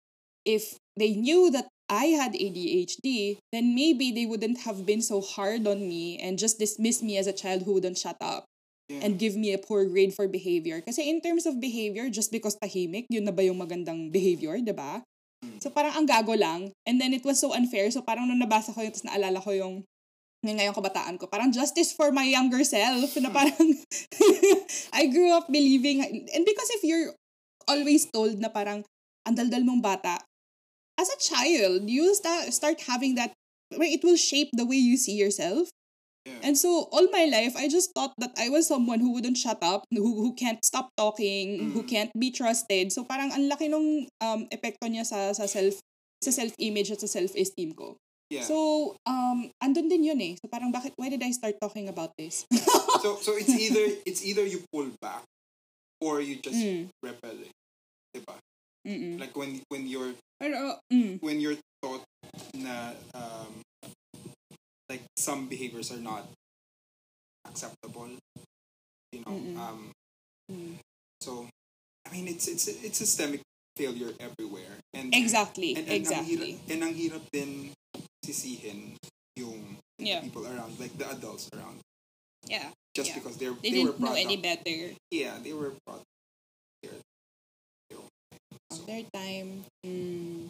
if they knew that I had A D H D, then maybe they wouldn't have been so hard on me and just dismiss me as a child who wouldn't shut up, yeah, and give me a poor grade for behavior. Kasi in terms of behavior, just because tahimik, yun na ba yung magandang behavior, diba? Mm. So parang ang gago lang. And then it was so unfair. So parang nung nabasa ko yun, tapos naalala ko yung ngayong kabataan ko, parang justice for my younger self. Na parang I grew up believing, and because if you're always told na parang ang daldal mong bata, as a child, you st- start having that, it will shape the way you see yourself. Yeah. And so, all my life, I just thought that I was someone who wouldn't shut up, who who can't stop talking, mm. who can't be trusted. So, parang ang laki nung um, epekto niya sa, sa, self, sa self-image at sa self-esteem ko. Yeah. So, um, andun din yun eh. So, parang bakit, why did I start talking about this? so, so it's either it's either you pull back or you just mm. repel it. Diba? Mm-mm. Like when when you're Pero, mm. when you're taught na um like some behaviors are not acceptable, you know. Mm-mm. um mm. So I mean it's it's it's systemic failure everywhere, and exactly and, and, exactly and ang hirap din sisihin yung yeah. people around, like the adults around, yeah just yeah. because they're they, they didn't were know any up. better yeah they were brought there. Their time. Mm.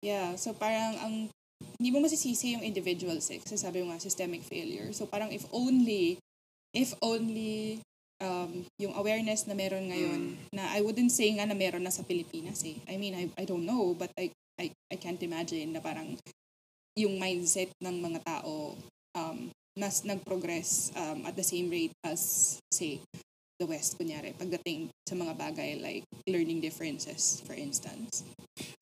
Yeah, so parang ang hindi mo masisisi yung individuals eh, kasi sabi mo nga systemic failure. So parang if only if only um yung awareness na meron ngayon, na I wouldn't say nga na meron na sa Pilipinas eh. I mean, I I don't know, but I I I can't imagine na parang yung mindset ng mga tao um nas nag-progress um at the same rate as say the West, kunyari, pagdating sa mga bagay like learning differences, for instance.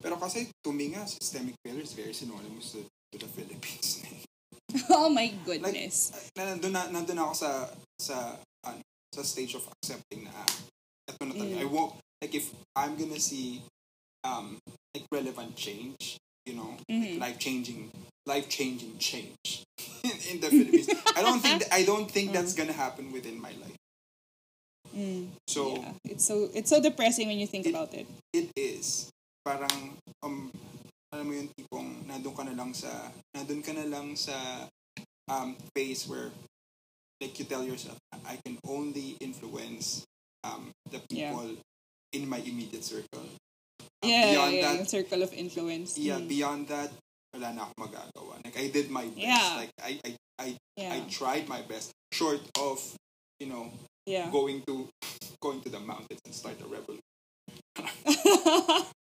Pero kasi, tuminga, systemic failure is very synonymous to, to the Philippines. Oh my goodness. Like, nandun na, nandun na ako sa, sa, ano, sa stage of accepting na, ah, ito na talaga. Mm. I won't, like, if I'm gonna see, um, like, relevant change, you know, mm-hmm. like life-changing, life-changing change in, in the Philippines, I don't think, I don't think mm. that's gonna happen within my life. Mm, so yeah. it's so it's so depressing when you think it, about it. It is. Parang um alam mo yung tipong nandun ka na lang sa nandun ka na lang sa um phase where like you tell yourself, I can only influence um the people yeah. in my immediate circle. Um, yeah, beyond yeah, that yeah, circle of influence. Yeah, mm. beyond that wala na akong magagawa. Like I did my best. Yeah. Like I I I, yeah. I tried my best, short of, you know, yeah. Going to going to the mountains and start a rebel,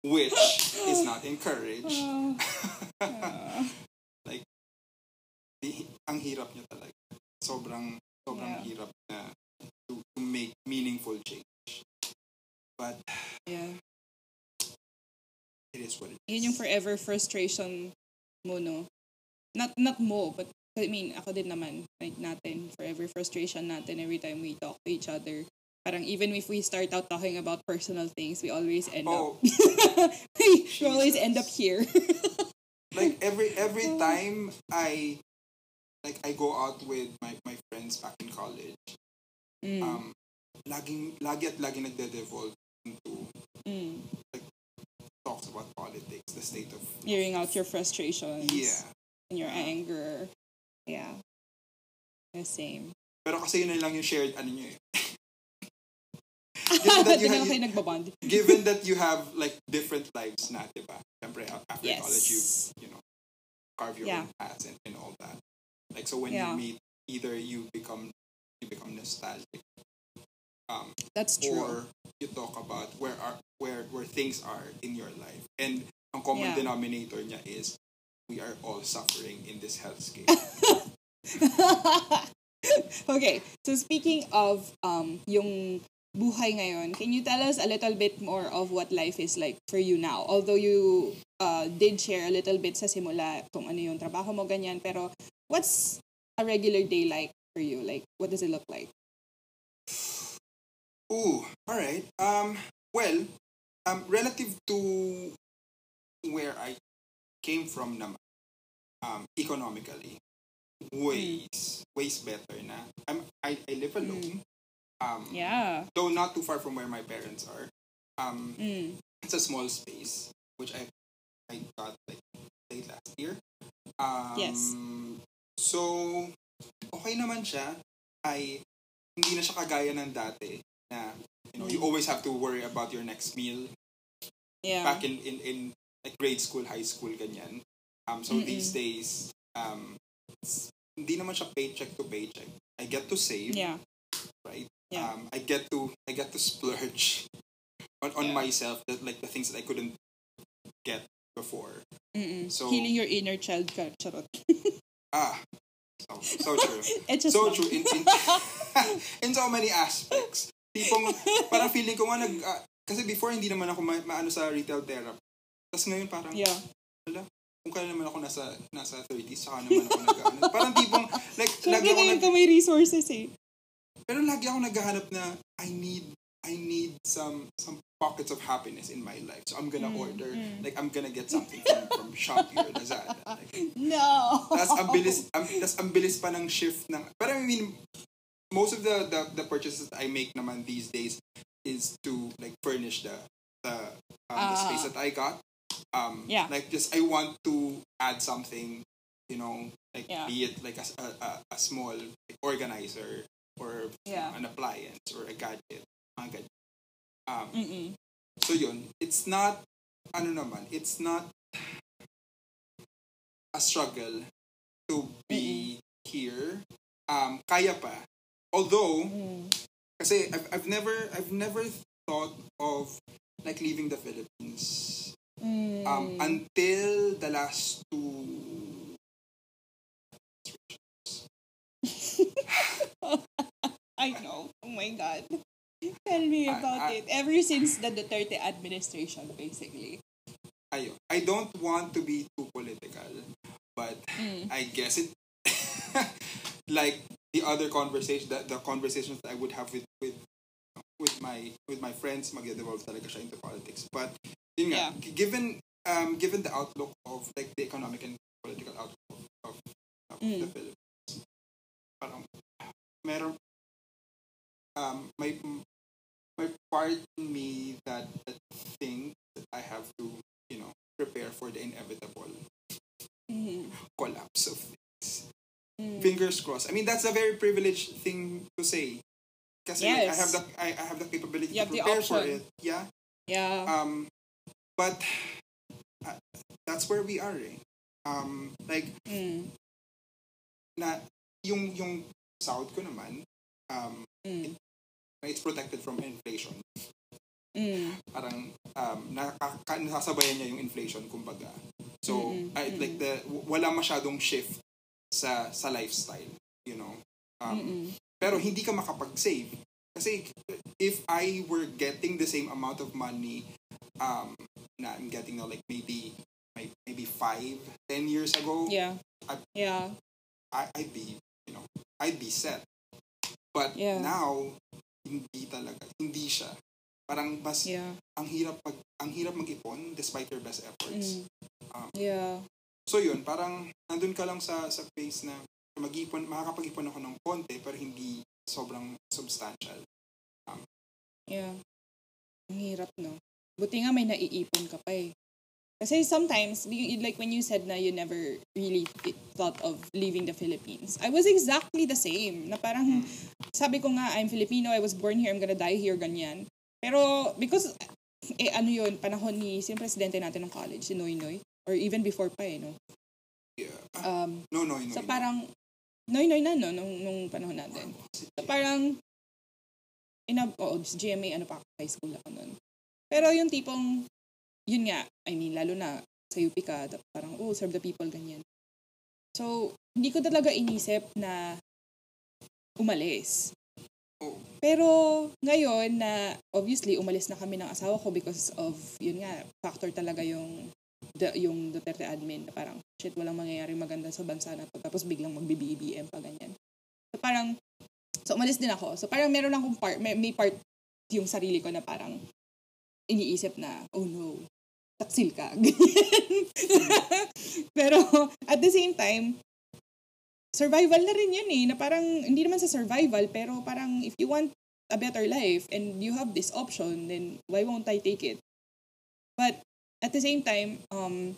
which is not encouraged. Uh, uh, like, di, ang hirap niya talaga. Sobrang sobrang yeah. hirap na to, to make meaningful change. But yeah, it is what it is. Yun yung forever frustration mo, no? Not not mo, but. I mean, ako din naman, like natin, forever frustration natin every time we talk to each other. Parang even if we start out talking about personal things, we always end oh. up... we Jesus. always end up here. Like every every oh. time I, like I go out with my, my friends back in college, mm. um, laging, lagi at lagi nagde-devolve into mm. like talks about politics, the state of airing out your frustrations, yeah, and your yeah. anger, yeah, the same. Pero kasi yun lang yung shared ano nyo eh. Given that you have, you, given that you have like different lives na, diba? Siyempre, after yes. college you you know carve your yeah. own paths and, and all that. Like so when yeah. you meet, either you become you become nostalgic. Um, That's true. Or you talk about where are where where things are in your life, and the common yeah. denominator niya is we are all suffering in this hellscape. Okay, so speaking of um yung buhay ngayon, can you tell us a little bit more of what life is like for you now? Although you uh did share a little bit sa simula kung ano yung trabaho mo ganyan, pero what's a regular day like for you? Like what does it look like? Ooh, all right. Um, well, um, relative to where I came from, naman, um, economically, ways, ways better na. I'm, I, I live alone. Mm. Um, yeah. Though not too far from where my parents are. Um, mm. It's a small space, which I, I got like late last year. Um, yes. So, okay naman siya. I, hindi na siya kagaya ng dati. Na, you know, you always have to worry about your next meal. Yeah. Back in, in, in like grade school, high school, ganyan. Um, so Mm-mm. these days, um, hindi naman siya paycheck to paycheck. I get to save. Yeah. Right. Yeah. Um, I get to I get to splurge on on yeah. myself, that like the things that I couldn't get before. Mm-mm. So healing your inner child, charot. Ah. So, so true. So not. true in in, in so many aspects. Tipong, parang feeling ko nga nag, uh, kasi before hindi naman ako ma- maano sa retail therapy. Tapos ngayon parang, yeah. wala, kung kailan naman ako nasa, nasa thirties, saka naman ako nag-ano. Parang tipong, like, so, lagi ako nag- ka may resources eh. Pero lagi ako naghahanap na, I need, I need some, some pockets of happiness in my life. So I'm gonna mm, order, mm. like, I'm gonna get something from, from Shopee or Lazada. Like, no! Tapos ang bilis, ang, tapos ang bilis pa ng shift ng, pero I mean, most of the, the, the purchases I make naman these days is to like furnish the the, um, uh, the space that I got. Um, yeah. Like just I want to add something, you know, like yeah. be it like a a, a small like, organizer or yeah. um, an appliance or a gadget. gadget. Um. Mm-mm. So yun, it's not ano naman, it's not a struggle to be Mm-mm. here. Um, kaya pa. Although, mm. kasi I've, I've never I've never thought of like leaving the Philippines mm. um, until the last two. I know. Oh my God! Tell me about I, I, it. Ever since the Duterte administration, basically. Ayo. I don't want to be too political, but mm. I guess it like. The other conversation, the, the conversations that I would have with with with my with my friends, mag-devolve talaga siya into politics. But yun nga, yeah. g- given um given the outlook of like the economic and political outlook of, of mm. the Philippines, parang meron um my my part in me that that thing that I have to, you know, prepare for the inevitable mm-hmm. collapse of things. Fingers crossed. I mean, that's a very privileged thing to say. Kasi yes. like, I have the I, I have the capability you to prepare for it. Yeah. Yeah. Um, but uh, that's where we are. Eh? Um, like mm. na yung yung South ko naman, um, mm. it, it's protected from inflation. Mm. Parang um nakaka- nasasabayan niya yung inflation kumbaga. So mm-hmm. I, like the wala masyadong shift sa sa lifestyle, you know. Um, pero hindi ka makapag-save. Kasi if I were getting the same amount of money um na I'm getting now, like maybe maybe five, ten years ago, yeah. I, yeah. I I'd be, you know, I'd be set. But yeah. now hindi talaga, hindi siya. Parang mas yeah. ang hirap pag ang hirap mag-ipon despite your best efforts. Mm. Um, yeah. So yun, parang nandun ka lang sa sa phase na mag-ipon, makakapag-ipon ako ng konti pero hindi sobrang substantial. Um, yeah. Ang hirap, no? Buti nga may naiipon ka pa eh. Kasi sometimes, like when you said na you never really thought of leaving the Philippines, I was exactly the same. Na parang, sabi ko nga, I'm Filipino, I was born here, I'm gonna die here, ganyan. Pero because, eh ano yun, panahon ni, siyempre presidente natin ng college, si Noynoy, or even before pa eh, no? Yeah. Um, no, no, no, no. So parang, Noynoy na, no, nung, nung panahon natin. So parang, inab- oh, G M A, ano pa, high school ako nun. Pero yung tipong, yun nga, I mean, lalo na sa U P ka, parang, oh, serve the people, ganyan. So, hindi ko talaga inisip na umalis. Oh. Pero, ngayon na, obviously, umalis na kami ng asawa ko because of, yun nga, factor talaga yung, the, yung Duterte admin. Parang, shit, walang mangyayari maganda sa bansa na to. Tapos, biglang mag-B B M pa, ganyan. So, parang, so, umalis din ako. So, parang, meron akong part, may, may part yung sarili ko na parang, iniisip na, oh no, taksil ka. Pero, at the same time, survival na rin yun eh, na parang, hindi naman sa survival, pero parang, if you want a better life, and you have this option, then why won't I take it? But, at the same time, um,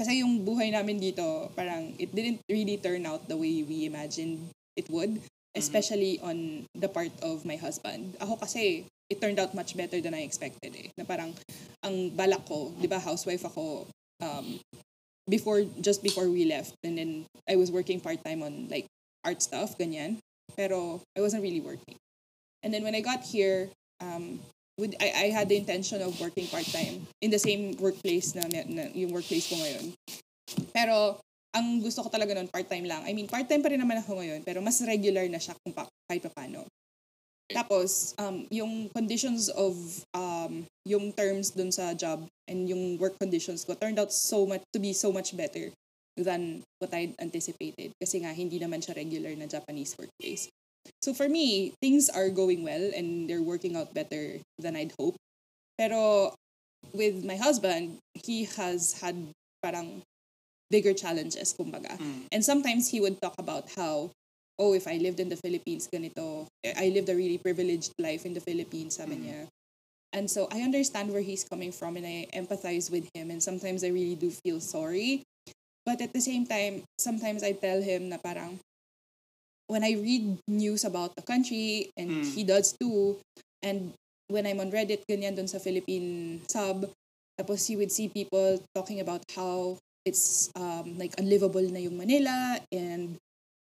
kasi yung buhay namin dito, parang, it didn't really turn out the way we imagined it would, especially on the part of my husband. Ako kasi, it turned out much better than I expected eh. Na parang, ang balak ko, di ba, housewife ako, um, before, just before we left. And then, I was working part-time on, like, art stuff, ganyan. Pero, I wasn't really working. And then, when I got here, um, would, I, I had the intention of working part-time in the same workplace na, na yung workplace ko ngayon. Pero, ang gusto ko talaga nun, part-time lang. I mean, part-time pa rin naman ako ngayon, pero mas regular na siya kung pa, kahit pa paano. Tapos, um, yung conditions of, um, yung terms dun sa job and yung work conditions ko turned out so much, to be so much better than what I anticipated. Kasi nga, hindi naman siya regular na Japanese workplace. So for me, things are going well and they're working out better than I'd hoped. Pero with my husband, he has had parang bigger challenges, kumbaga. Mm. And sometimes he would talk about how, oh, if I lived in the Philippines, ganito. I lived a really privileged life in the Philippines, sabi niya. And so, I understand where he's coming from and I empathize with him. And sometimes I really do feel sorry. But at the same time, sometimes I tell him na parang, when I read news about the country, and mm. he does too, and when I'm on Reddit, ganyan dun sa Philippine sub, tapos you would see people talking about how it's um, like unlivable na yung Manila, and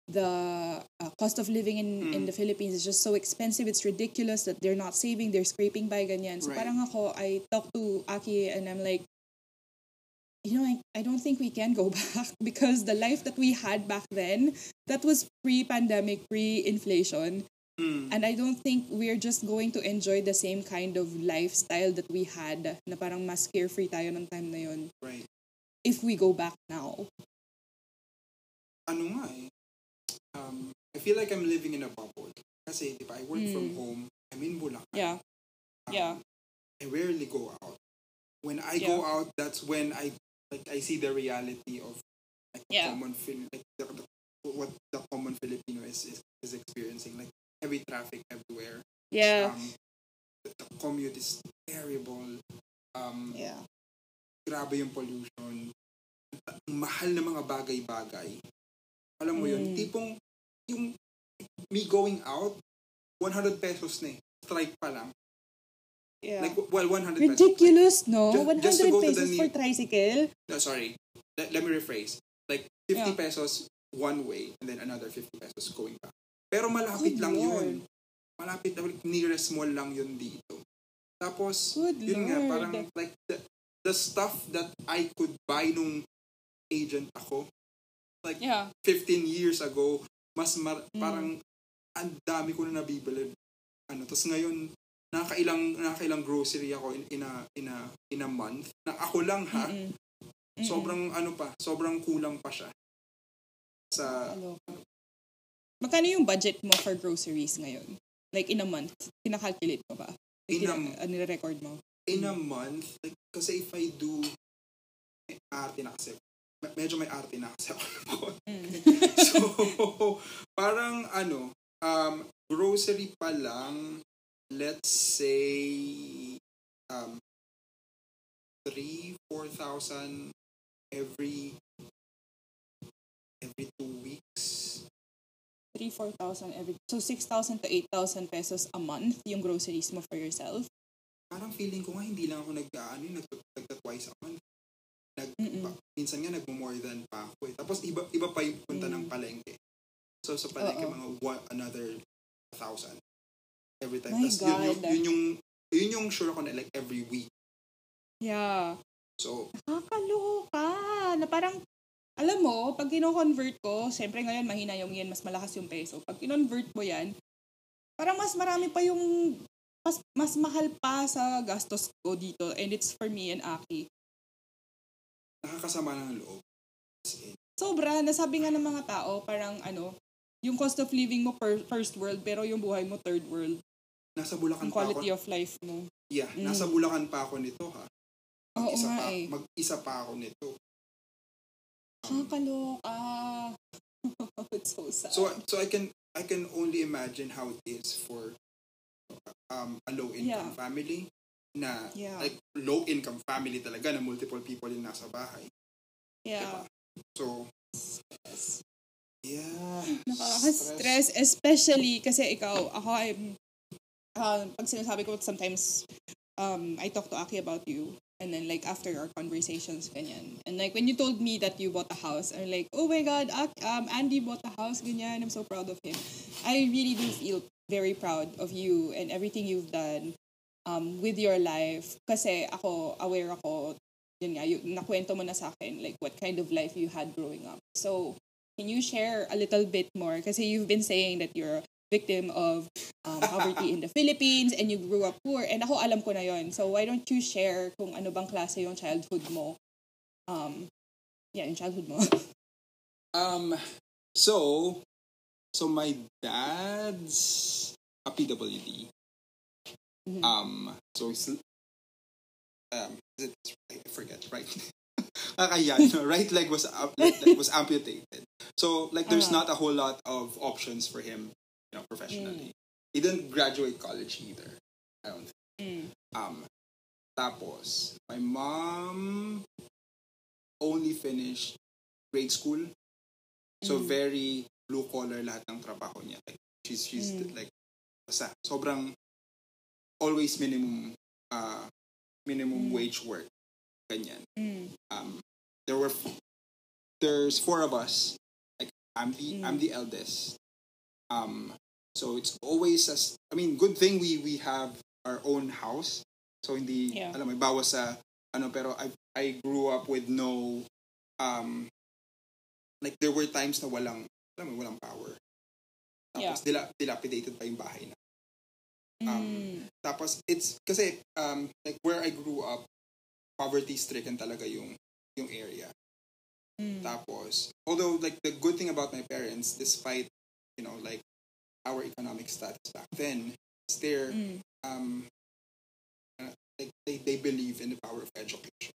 the uh, cost of living in, mm. in the Philippines is just so expensive. It's ridiculous that they're not saving, they're scraping by, ganyan. So right. Parang ako, I talk to Aki and I'm like, you know, I, I don't think we can go back because the life that we had back then, that was pre-pandemic, pre-inflation. Mm. And I don't think we're just going to enjoy the same kind of lifestyle that we had na parang mas carefree tayo ng time na yun. Right. If we go back now. Ano nga eh? Um, I feel like I'm living in a bubble. Kasi, di ba, I work mm. from home. I'm in Bulacan. Yeah. Um, yeah. I rarely go out. When I yeah. go out, that's when I like I see the reality of like yeah. common Fili- like the, the, what the common Filipino is, is is experiencing. Like heavy traffic everywhere. Yeah. Um, the, the commute is terrible. Um, yeah. Grabe yung pollution. Mahal na mga bagay-bagay. Alam mo yun, mm. tipong, yung me going out, one hundred pesos na eh. Strike pa lang. Yeah. Like, well, one hundred ridiculous, pesos. Ridiculous, no? Just, one hundred pesos for tricycle? No, sorry. Let, let me rephrase. Like, fifty yeah. pesos one way, and then another fifty pesos going back. Pero malapit Good lang Lord. Yun. Malapit, nearest mall lang yun dito. Tapos, Good yun Lord. Nga, parang, like, the, the stuff that I could buy nung agent ako, like, yeah. fifteen years ago, mas mar- mm. parang ang dami ko na nabibili. Ano, tapos ngayon, nakailang, nakailang grocery ako in, in, a, in, a, in a month. Na ako lang, ha? Mm-mm. Mm-mm. Sobrang, ano pa, sobrang kulang pa siya. Sa... Hello. Magkano yung budget mo for groceries ngayon? Like, in a month? Kinakalculate mo ba? Like, in a... Uh, nirecord mo? In a month? Like, kasi if I do... May arte na kasi. Medyo may arte na kasi ako. So, parang ano, um, grocery pa lang, let's say, um, three, four thousand every every two weeks. three, four thousand every... So, six thousand to eight thousand pesos a month yung groceries mo for yourself? Parang feeling ko nga, hindi lang ako nag-ano yung nagtatwice a month. Nag, pa, minsan nga, nag-more than pa ako eh. Tapos, iba, iba pa yung punta mm. ng palengke. So, sa palengke, mga one, another thousand every time. My Tapos, God. Yun, yun, yun yung... Yun yung sure ako na, like, every week. Yeah. So... Nakakaloka. Na parang... Alam mo, pag kino-convert ko, siyempre ngayon mahina yung yen, mas malakas yung peso. Pag kino-convert mo yan, parang mas marami pa yung, mas, mas mahal pa sa gastos ko dito. And it's for me and Aki. Nakakasama ng loob. Sobra. Nasabi nga ng mga tao, parang ano, yung cost of living mo per, first world, pero yung buhay mo third world. Nasa Bulacan pa ako. Quality of life mo. Yeah. Mm. Nasa Bulacan pa ako nito, ha? Mag-isa, Oo, pa, eh. mag-isa pa ako nito. Nakakaloka. It's so sad. So so I can I can only imagine how it is for um a low income yeah. family na yeah. like low income family talaga na multiple people yung nasa bahay. Yeah. Diba? So stress. Yeah. Nakaka-stress especially kasi ikaw ako I'm uh, pag sinasabi ko sometimes um I talk to Aki about you. And then, like, after our conversations, ganyan. And, like, when you told me that you bought a house, I'm like, oh my God, um, Andy bought a house, ganyan. I'm so proud of him. I really do feel very proud of you and everything you've done um, with your life. Kasi ako, aware ako, yun nga, yun, nakwento mo na sa akin, like, what kind of life you had growing up. So, can you share a little bit more? Kasi you've been saying that you're a victim of um, poverty in the Philippines and you grew up poor and ako alam ko na yon. So why don't you share kung ano bang klase yung childhood mo? Um, yeah, yung childhood mo. um, so, so my dad's a P W D. Mm-hmm. Um, so it's, um, is it, I forget, right? Kalayaan, you know, right leg was like, was amputated. So like there's uh-huh. not a whole lot of options for him, you know, professionally. Mm. He didn't graduate college either. I don't think. Mm. Um, tapos, my mom only finished grade school. So, mm. very blue-collar lahat ng trabaho niya. Like, she's, she's mm. like, basta, sobrang always minimum, uh, minimum mm. wage work. Ganyan. Mm. Um, there were, f- there's four of us. Like, I'm the, mm. I'm the eldest. Um, So, it's always, as, I mean, good thing we we have our own house. So, hindi, yeah. alam mo, bawas sa, ano, pero I I grew up with no, um, like, there were times na walang, alam mo, walang power. Tapos, yeah. dila, dilapidated pa yung bahay na. Um, mm. Tapos, it's, kasi, um, like, where I grew up, poverty-stricken talaga yung, yung area. Mm. Tapos, although, like, the good thing about my parents, despite, you know, like, our economic status back then, it's their, mm. um, uh, like they, they believe in the power of education.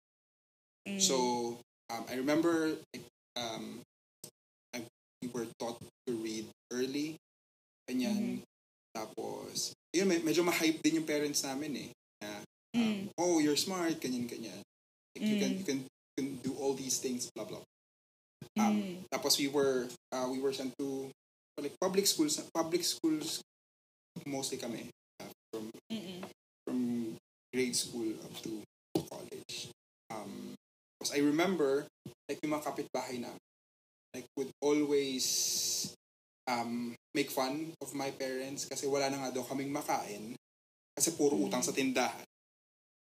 Mm. So, um, I remember, like, um, I, we were taught to read early, ganyan, mm-hmm. tapos, yun, med- medyo ma-hype din yung parents namin eh, na, um, mm. oh, you're smart, ganyan, ganyan, like, mm. you can, you can, you can do all these things, blah, blah. Um, mm. tapos we were, uh, we were sent to, like public schools, public schools mostly kami uh, from Mm-mm. from grade school up to college. Um, because I remember like yung mga kapitbahay namin, like would always um make fun of my parents kasi wala na nga daw kaming makain kasi puro utang mm. sa tindahan.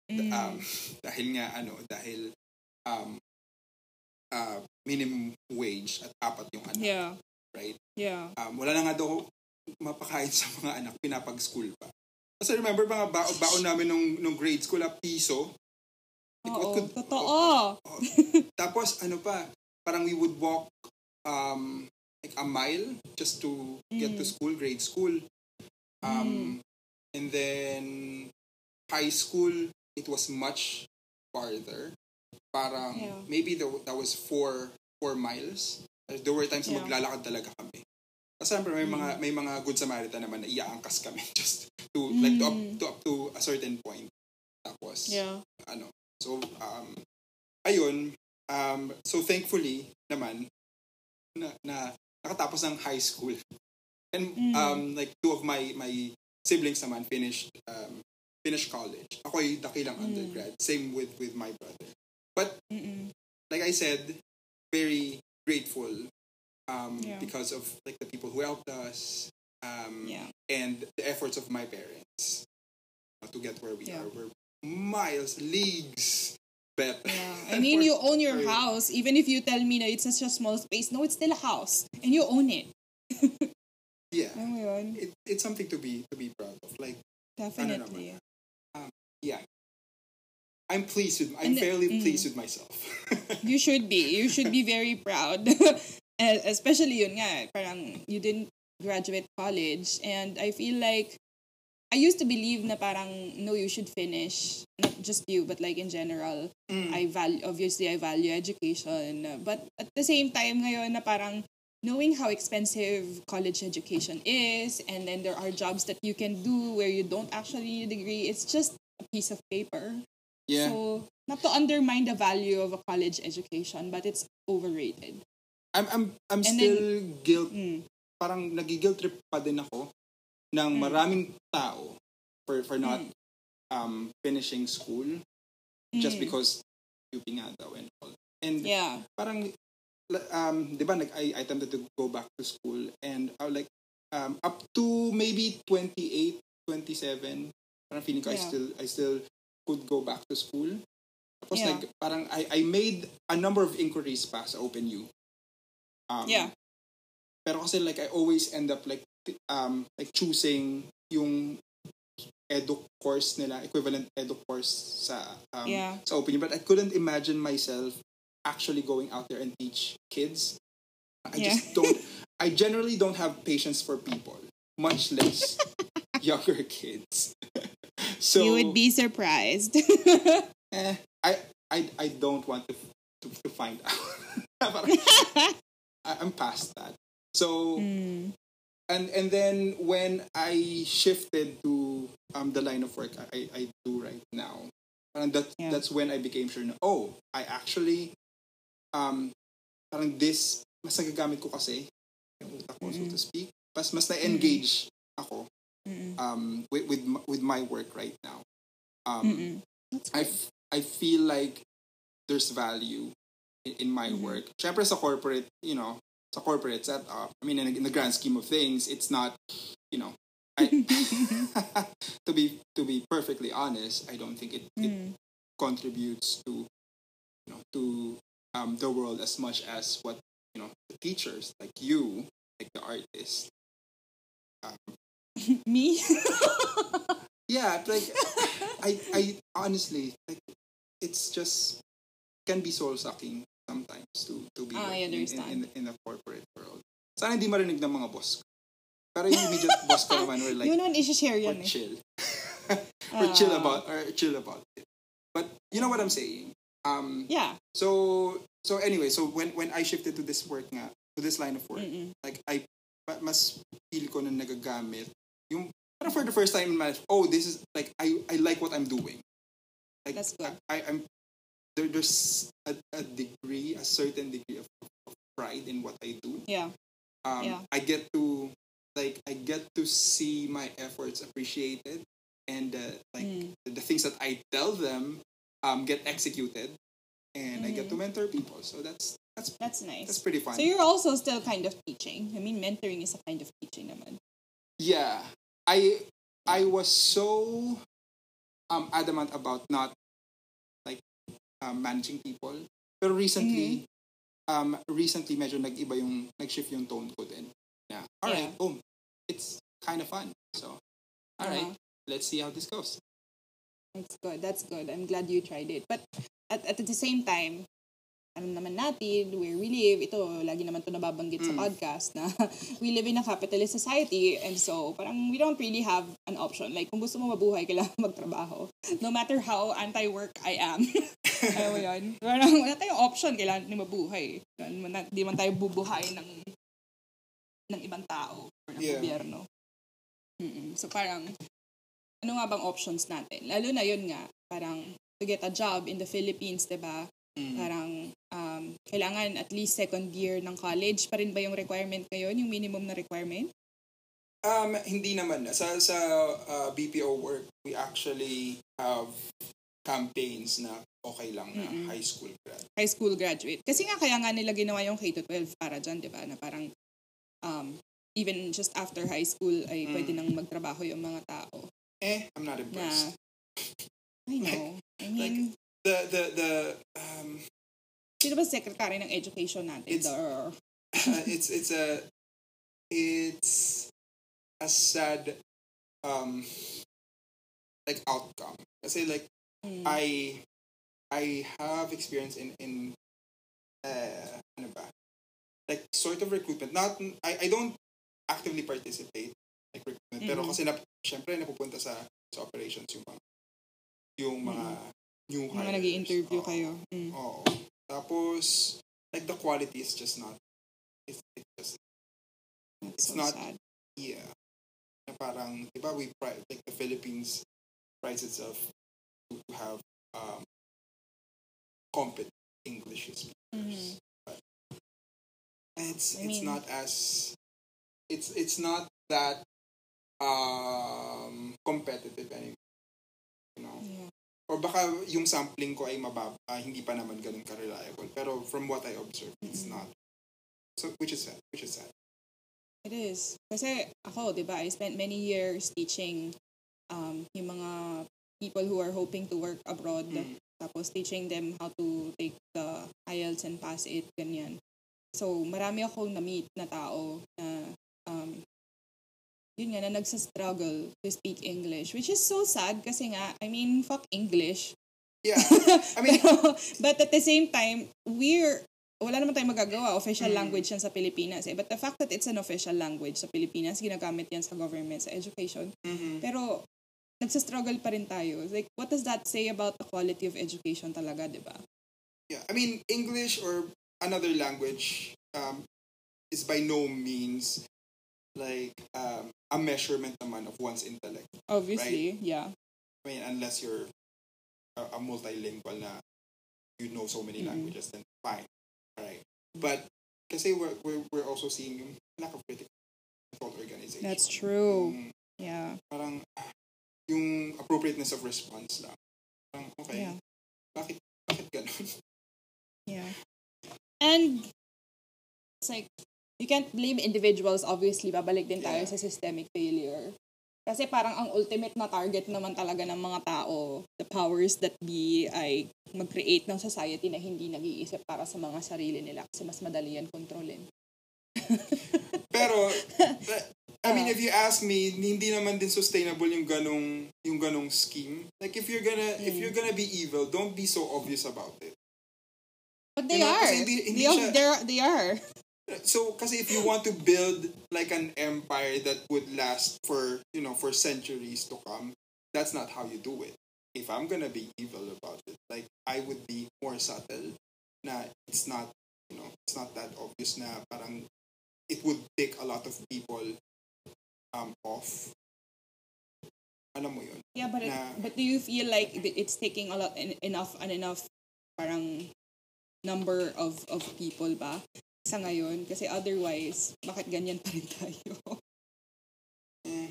Mm. Um, dahil nga ano, dahil um uh, minimum wage at apat yung anak. Yeah. Right? Yeah. Um, wala na nga daw mapakain sa mga anak, pinapag-school pa. Kasi remember, mga ba- baon namin nung, nung grade school, ah, piso. Like, Oo, could, totoo. Oh, oh. Tapos, ano pa, parang we would walk um, like a mile just to mm. get to school, grade school. Um, mm. And then, high school, it was much farther. Parang, yeah. maybe the, that was four four miles. There were times yeah. maglalakad talaga kami. Kasi siyempre may mm. mga may mga good Samaritan naman na iaangkas kami just to mm. like to up to up to a certain point. Tapos yeah. ano. So, um, ayun, um, so thankfully naman, na, na nakatapos ng high school. And mm. um, like two of my, my siblings naman finished um, finished college. Ako'y dakilang mm. undergrad. Same with, with my brother. But, Mm-mm. like I said, very grateful um, yeah. because of like the people who helped us um, yeah. and the efforts of my parents uh, to get where we yeah. are. We're miles, leagues better. Yeah. I mean, you own your house. Even if you tell me na it's such a small space, no, it's still a house. And you own it. yeah. Oh, it, it's something to be to be proud of. Like, definitely. Um, yeah. I'm pleased with, I'm the, fairly mm, pleased with myself. You should be. You should be very proud. Especially yun nga, parang you didn't graduate college. And I feel like, I used to believe na parang, no, you should finish. Not just you, but like in general. Mm. I value, obviously, I value education. But at the same time ngayon na parang, knowing how expensive college education is, and then there are jobs that you can do where you don't actually need a degree, it's just a piece of paper. Yeah. So, not to undermine the value of a college education, but it's overrated. I'm I'm I'm and still then, guilt. Mm. Parang nagi-guilt trip pa din ako ng mm. maraming tao for for not mm. um finishing school mm. just because U P nga daw and all. And yeah. parang um 'di ba nag I, I attempted to go back to school and I like um up to maybe twenty-eight, twenty-seven parang feeling ko yeah. I still I still could go back to school. Tapos yeah. like, parang I, I made a number of inquiries pa sa OpenU. Um, yeah. Pero kasi like I always end up like um like choosing yung edu course nila, equivalent edu course sa um yeah. sa OpenU. But I couldn't imagine myself actually going out there and teach kids. I yeah. just don't. I generally don't have patience for people, much less younger kids. So, you would be surprised. eh, I I I don't want to to, to find out. I, I'm past that. So mm. and and then when I shifted to um the line of work I I do right now, and that yeah. that's when I became sure na, oh, I actually um parang this mas nagagamit ko kasi yung utak ko, mm-hmm. so to speak. Mas mas na-engage mm-hmm. ako. Mm-mm. Um, with with with my work right now, um, I f- I feel like there's value in, in my mm-hmm. work. Syempre sa corporate, you know, sa corporate setup. I mean, in, in the grand scheme of things, it's not, you know, I, to be to be perfectly honest, I don't think it, mm. it contributes to, you know, to um the world as much as what, you know, the teachers like you, like the artists. Um, Me? yeah, like I, I honestly, like it's just can be soul sucking sometimes to to be ah, in, in in the corporate world. Sana hindi marinig ng mga boss ko. Pero yung immediate boss ko naman were like, you know, i-share yan. Chill. or uh, chill about or chill about it. But you know what I'm saying? Um, yeah. So so anyway, so when when I shifted to this work nga, to this line of work, Mm-mm. like I mas feel ko na nagagamit yung parang for the first time in my life, oh, this is like I I like what I'm doing. Like that's good. I, I'm there, there's a, a degree, a certain degree of, of pride in what I do. Yeah. Um yeah. I get to like I get to see my efforts appreciated and uh, like mm. the, the things that I tell them um get executed and mm. I get to mentor people. So that's that's that's nice. That's pretty fun. So you're also still kind of teaching. I mean, mentoring is a kind of teaching naman. Yeah. I I was so um adamant about not like um, managing people. Pero recently mm-hmm. um recently medyo nag-iba yung nag-shift yung tone ko din. Yeah. All right. Yeah. Boom. It's kind of fun. So, all uh-huh. right. Let's see how this goes. That's good. That's good. I'm glad you tried it. But at at the same time, alam naman natin, where we live, ito, lagi naman ito nababanggit mm. sa podcast na we live in a capitalist society and so, parang we don't really have an option. Like, kung gusto mo mabuhay, kailangan magtrabaho. No matter how anti-work I am. Alam mo yun? Parang wala tayong option, kailangan ni mabuhay. Hindi man tayo bubuhay ng ng ibang tao or ng yeah. gobyerno. Mm-mm. So, parang, ano nga bang options natin? Lalo na yun nga, parang, to get a job in the Philippines, diba? Mm. Parang, um, kailangan at least second year ng college pa rin ba yung requirement ngayon? Yung minimum na requirement? Um, hindi naman. Sa, sa uh, B P O work, we actually have campaigns na okay lang na mm-hmm. high school graduate. High school graduate. Kasi nga kaya nga nila ginawa yung K to twelve para dyan, diba? Na parang, um, even just after high school, ay mm. pwede nang magtrabaho yung mga tao. Eh, I'm not impressed. Na, I know. I mean, like, the, the, the, um... sino ba secretary ng education natin? It's, uh, it's, it's a, it's a sad, um, like, outcome. Kasi, like, mm. I, I have experience in, in, uh, ano ba? Like, sort of recruitment. Not, I, I don't actively participate like recruitment. Mm-hmm. Pero kasi, na, syempre, napupunta sa, sa operations yung mga, yung mga mm-hmm. new hires. Mga nag-i-interview oh, kayo. Mm. Oo. Oh. Tapos, like, the quality is just not, it's, it's just, That's it's so not, sad. Yeah. Na parang, di ba, we pride, like, the Philippines prides itself to have, um, competent English speakers. Mm-hmm. But it's, I it's mean, not as, it's, it's not that, um, competitive anymore. You know? Yeah. Or baka yung sampling ko ay mababa, uh, hindi pa naman ganun ka-reliable. Pero from what I observed, mm-hmm. it's not. So, which is sad. Which is sad. It is. Kasi ako, diba, I spent many years teaching um, yung mga people who are hoping to work abroad. Mm. Tapos teaching them how to take the I E L T S and pass it, ganyan. So, marami akong na-meet na tao na, um, yun nga, na nagsa-struggle to speak English. Which is so sad kasi nga, I mean, fuck English. Yeah. I mean, Pero, but at the same time, we're, wala naman tayong magagawa. Official mm. language yan sa Pilipinas. Eh. But the fact that it's an official language sa Pilipinas, ginagamit yan sa government, sa education. Mm-hmm. Pero, nagsa-struggle pa rin tayo. Like, what does that say about the quality of education talaga, diba? Yeah. I mean, English or another language um, is by no means like um, a measurement naman of one's intellect. Obviously, right? Yeah. I mean, unless you're a, a multilingual na you know so many mm-hmm. languages, then fine. Right? But, kasi we're, we're, we're also seeing yung lack of critical thought organization. That's true. Yung, yeah. Parang, yung appropriateness of response lang. Parang, okay. Yeah. Bakit, bakit ganun? Yeah. And, it's like, you can't blame individuals, obviously. Babalik din tayo yeah. sa systemic failure. Kasi parang ang ultimate na target naman talaga ng mga tao, the powers that be, ay mag-create ng society na hindi nag-iisip para sa mga sarili nila. Kasi mas madali yan kontrolin. Pero, I mean, if you ask me, hindi naman din sustainable yung ganong, yung ganong scheme. Like, if you're gonna, mm. if you're gonna be evil, don't be so obvious about it. But they you know, are. Hindi, hindi they, siya, they are. So, kasi if you want to build like an empire that would last for, you know, for centuries to come, that's not how you do it. If I'm gonna be evil about it, like, I would be more subtle na it's not, you know, it's not that obvious na parang it would take a lot of people um, off. Alam mo yun. Yeah, but, na, it, but do you feel like it's taking a lot, en- enough and enough parang number of, of people ba? Sa ngayon, kasi otherwise, bakit ganyan pa rin tayo? Mm.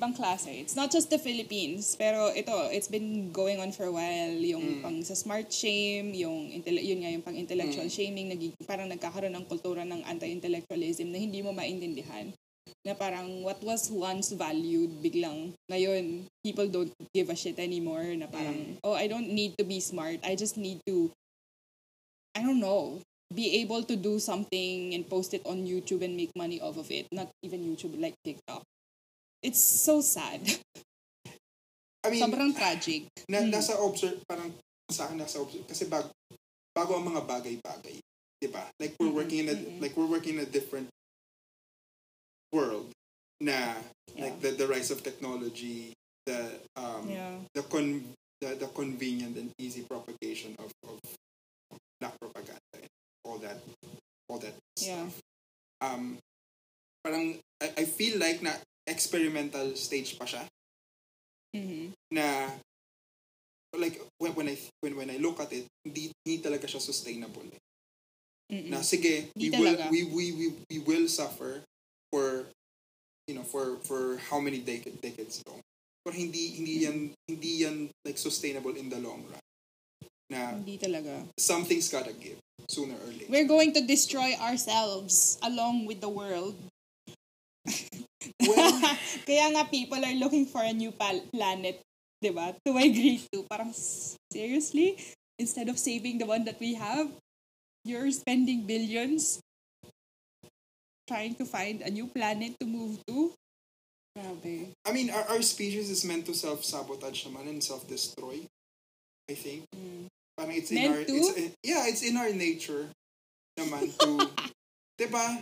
Ibang klase. It's not just the Philippines, pero ito, it's been going on for a while, yung mm. pang sa smart shame, yung, yun nga, yung pang-intellectual mm. shaming, nagig- parang nagkakaroon ng kultura ng anti-intellectualism na hindi mo maintindihan. Na parang what was once valued, biglang, ngayon, people don't give a shit anymore, na parang, mm. oh, I don't need to be smart, I just need to, I don't know, be able to do something and post it on YouTube and make money off of it. Not even YouTube, like TikTok. It's so sad. I mean, sobrang tragic. Na, hmm. Nasa observe, parang sa akin nasa observe, kasi bago, bago ang mga bagay-bagay, di ba? Like we're working in a, mm-hmm. like we're working in a different world na, yeah. like the, the rise of technology, the, um, yeah. the, con, the, the convenient and easy propagation of, of black propaganda. All that, all that yeah. stuff. Um, parang, I, I feel like na experimental stage pa siya. Mm-hmm. Na, like when when I when when I look at it, hindi, hindi talaga siya sustainable. Mm-mm. Na sige, we will, we, we we we will suffer for, you know, for for how many decades decades long. Pero hindi hindi yan hindi yan like sustainable in the long run. Na hindi talaga. Something's gotta give sooner or later. We're going to destroy ourselves along with the world. Well, kaya nga people are looking for a new pal- planet, diba? To migrate to. Parang seriously, instead of saving the one that we have, you're spending billions trying to find a new planet to move to. Grabe. I mean, our, our species is meant to self-sabotage naman and self-destroy, I think. Mm. Parang it's meant in our... It's, uh, yeah, it's in our nature naman to... diba?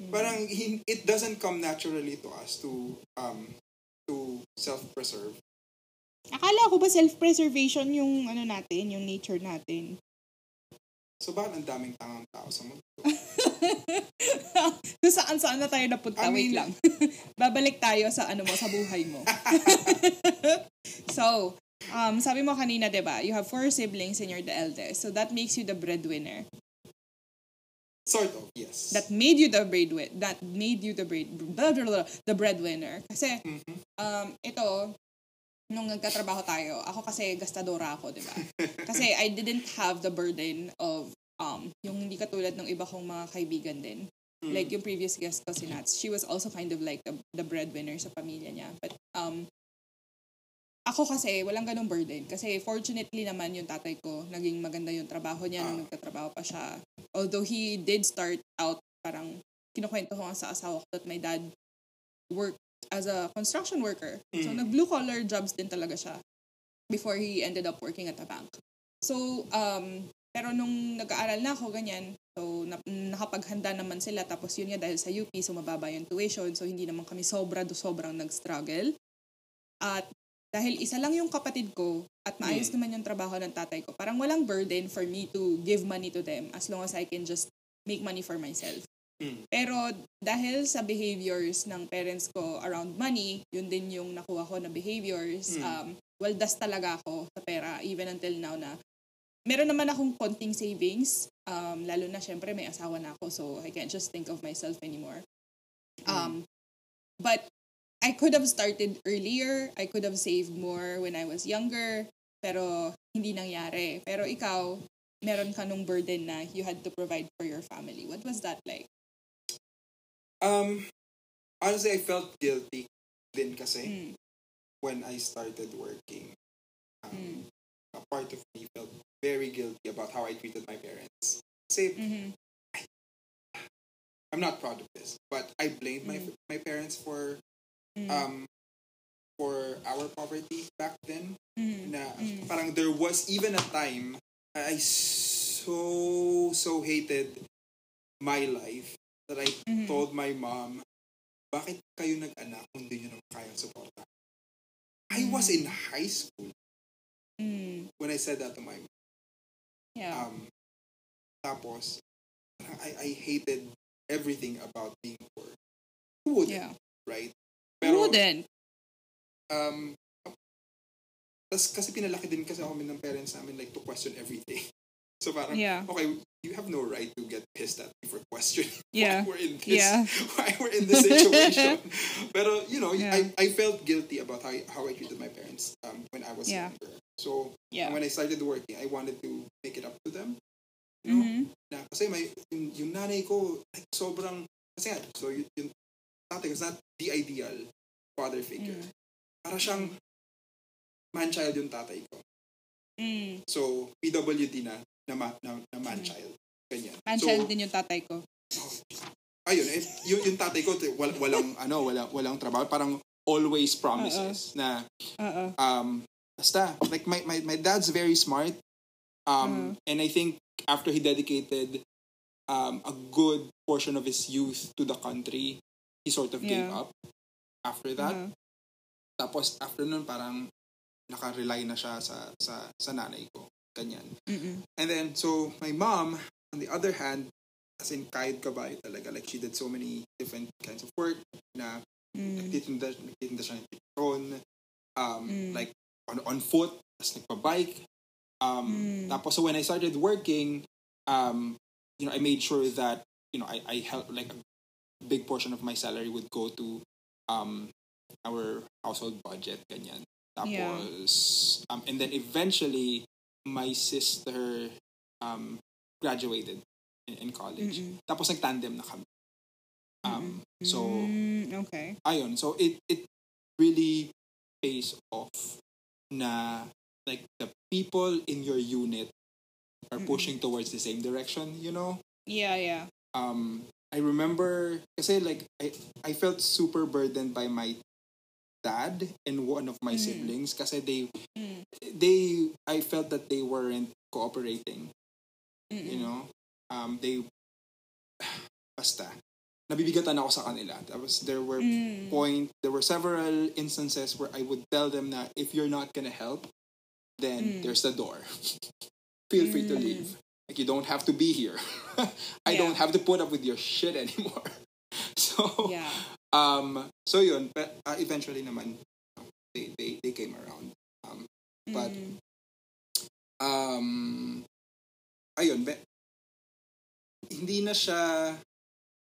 Mm. Parang it doesn't come naturally to us to um to self-preserve. Akala ko ba self-preservation yung ano natin, yung nature natin? So bakit ang daming tangang tao sa mundo? So saan-saan na tayo napunta? I mean, wait lang. Babalik tayo sa ano mo, sa buhay mo. So, um, sabi mo kanina, diba? You have four siblings and you're the eldest. So that makes you the breadwinner. Sort of, yes. That made you the breadwinner. That made you the bread blah, blah, blah, the breadwinner. Kasi, mm-hmm. um, ito, nung nagkatrabaho tayo, ako kasi gastadora ako, diba? Kasi I didn't have the burden of, um, yung hindi katulad ng iba kong mga kaibigan din. Mm. Like yung previous guest ko, si Nats, she was also kind of like the, the breadwinner sa pamilya niya. But, um, ako kasi, walang ganong burden. Kasi fortunately naman yung tatay ko, naging maganda yung trabaho niya nung nagtatrabaho pa siya. Although he did start out, parang kinukwento ko nga sa asawa ko that my dad worked as a construction worker. Mm. So nag-blue-collar jobs din talaga siya before he ended up working at a bank. So, um, pero nung nag-aaral na ako, ganyan, so na- nakapaghanda naman sila. Tapos yun nga, dahil sa U P, so mababa yung tuition. So hindi naman kami sobra do sobrang nag-struggle. At dahil isa lang yung kapatid ko at maayos naman yung trabaho ng tatay ko. Parang walang burden for me to give money to them as long as I can just make money for myself. Mm. Pero dahil sa behaviors ng parents ko around money, yun din yung nakuha ko na behaviors. Mm. Um, waldas talaga ako sa pera even until now na meron naman akong konting savings. Um, lalo na syempre may asawa na ako so I can't just think of myself anymore. Um, mm. But I could have started earlier. I could have saved more when I was younger. Pero hindi nangyari. Pero ikaw, meron ka nung burden na you had to provide for your family. What was that like? Um, honestly, I felt guilty din kasi mm. when I started working. Um, mm. A part of me felt very guilty about how I treated my parents. Kasi, mm-hmm. I, I'm not proud of this, but I blamed mm-hmm. my my parents for Mm. um for our poverty back then mm. na mm. parang there was even a time I so so hated my life that I mm-hmm. told my mom, bakit kayo nag-anak kung di nyo naman kayang suporta? I mm. was in high school mm. when I said that to my mom. Yeah. Um tapos I I hated everything about being poor. Who wouldn't, yeah. right? Pero, wouldn't. Um, tas, kasi pinalaki din kasi ako ng parents namin like to question everything. So parang, yeah. okay, you have no right to get pissed at me for questioning yeah. why we're in this, yeah. why we're in this situation. Pero, you know, yeah. I, I felt guilty about how, how I treated my parents um, when I was yeah. younger. So, yeah. when I started working, I wanted to make it up to them. You know? Mm-hmm. Na, kasi may, yung, yung nanay ko, like, sobrang, kasi nga, so yun, yun tatay is not the ideal father figure. Mm. Para siyang man-child yung tatay ko. Mm. So, P W D na, na, na, na man-child. Ganyan. Man-child so, din yung tatay ko. Oh, ayun, eh, yung, yung tatay ko, wal, walang, ano, walang, walang trabaho. Parang always promises Uh-oh. na, Uh-oh. um, basta, like, my, my, my dad's very smart. Um, uh-huh. And I think, after he dedicated um, a good portion of his youth to the country, he sort of yeah. gave up after that. Yeah. Tapos, after nun, parang naka-rely na siya sa, sa, sa nanay ko. Ganyan. Mm-mm. And then, so, my mom, on the other hand, as in, kahit kabayo talaga. Like, she did so many different kinds of work na mm. nagtitinda, nagtitinda siya ng pitron. Um, mm. Like, on, on foot, tapos nagpa-bike. Um, mm. Tapos, so when I started working, um, you know, I made sure that, you know, I, I helped, like, a big portion of my salary would go to um, our household budget, ganyan. Tapos, yeah. um, and then eventually, my sister um, graduated in, in college. Mm-mm. Tapos, nag-tandem na kami. Um, mm-hmm. So, okay. Ayun. So, it, it really pays off na, like, the people in your unit are mm-hmm. pushing towards the same direction, you know? Yeah, yeah. Um, I remember, kasi, like, I, I felt super burdened by my dad and one of my mm. siblings kasi they mm. they I felt that they weren't cooperating. Mm-mm. You know, um they basta nabibigatan ako sa kanila. Tapos there were mm. point there were several instances where I would tell them na if you're not gonna help, then mm. there's the door. Feel free mm. to leave, like you don't have to be here. I yeah. don't have to put up with your shit anymore. So yeah. Um, so yun, but uh, eventually naman, they, they, they came around. Um, but, mm. um, ayun, but, hindi na siya,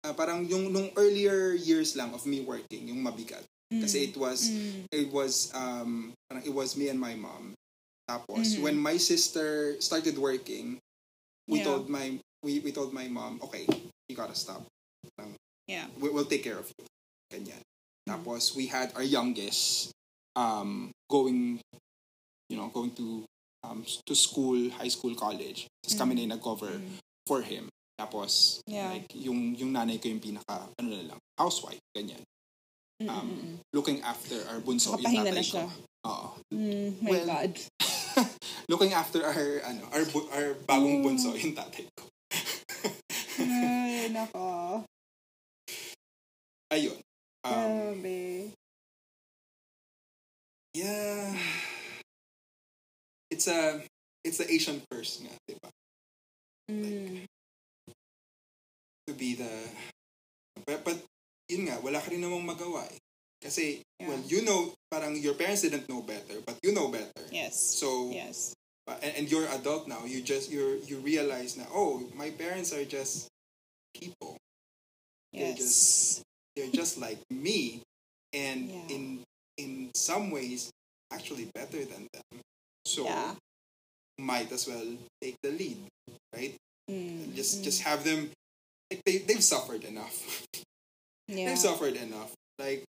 uh, parang yung, nung earlier years lang of me working, yung mabigat. Mm. Kasi it was, mm. it was, um, parang it was me and my mom. Tapos, mm-hmm. when my sister started working, we yeah. told my, we, we told my mom, okay, you gotta stop. Um, yeah. We, we'll take care of you. Ganyan. Tapos, we had our youngest um, going, you know, going to um, to school, high school, college. Tapos mm. kami na yung nag-cover mm. for him. Tapos, yeah. like, yung, yung nanay ko yung pinaka, ano na lang, housewife, ganyan. Um, looking after our bunso, yung tatay ko. Oo. Mm, my well, God. Looking after our, ano, our, bu- our bagong mm. bunso, yung tatay ko. Ay, nako. Ayun. Um, yeah, it's a it's the Asian curse nga, diba? Mm. Like, to be the but, but yun nga, wala ka rin namang magawa eh. Kasi yeah. well, you know, parang your parents didn't know better, but you know better. Yes. So yes. And, and you're adult now. You just you you realize na oh, my parents are just people. Yes. They're just. They're just like me, and yeah. in in some ways, actually better than them. So, yeah. might as well take the lead, right? Mm. Just mm. just have them. Like they they've suffered enough. Yeah. They've suffered enough. Like,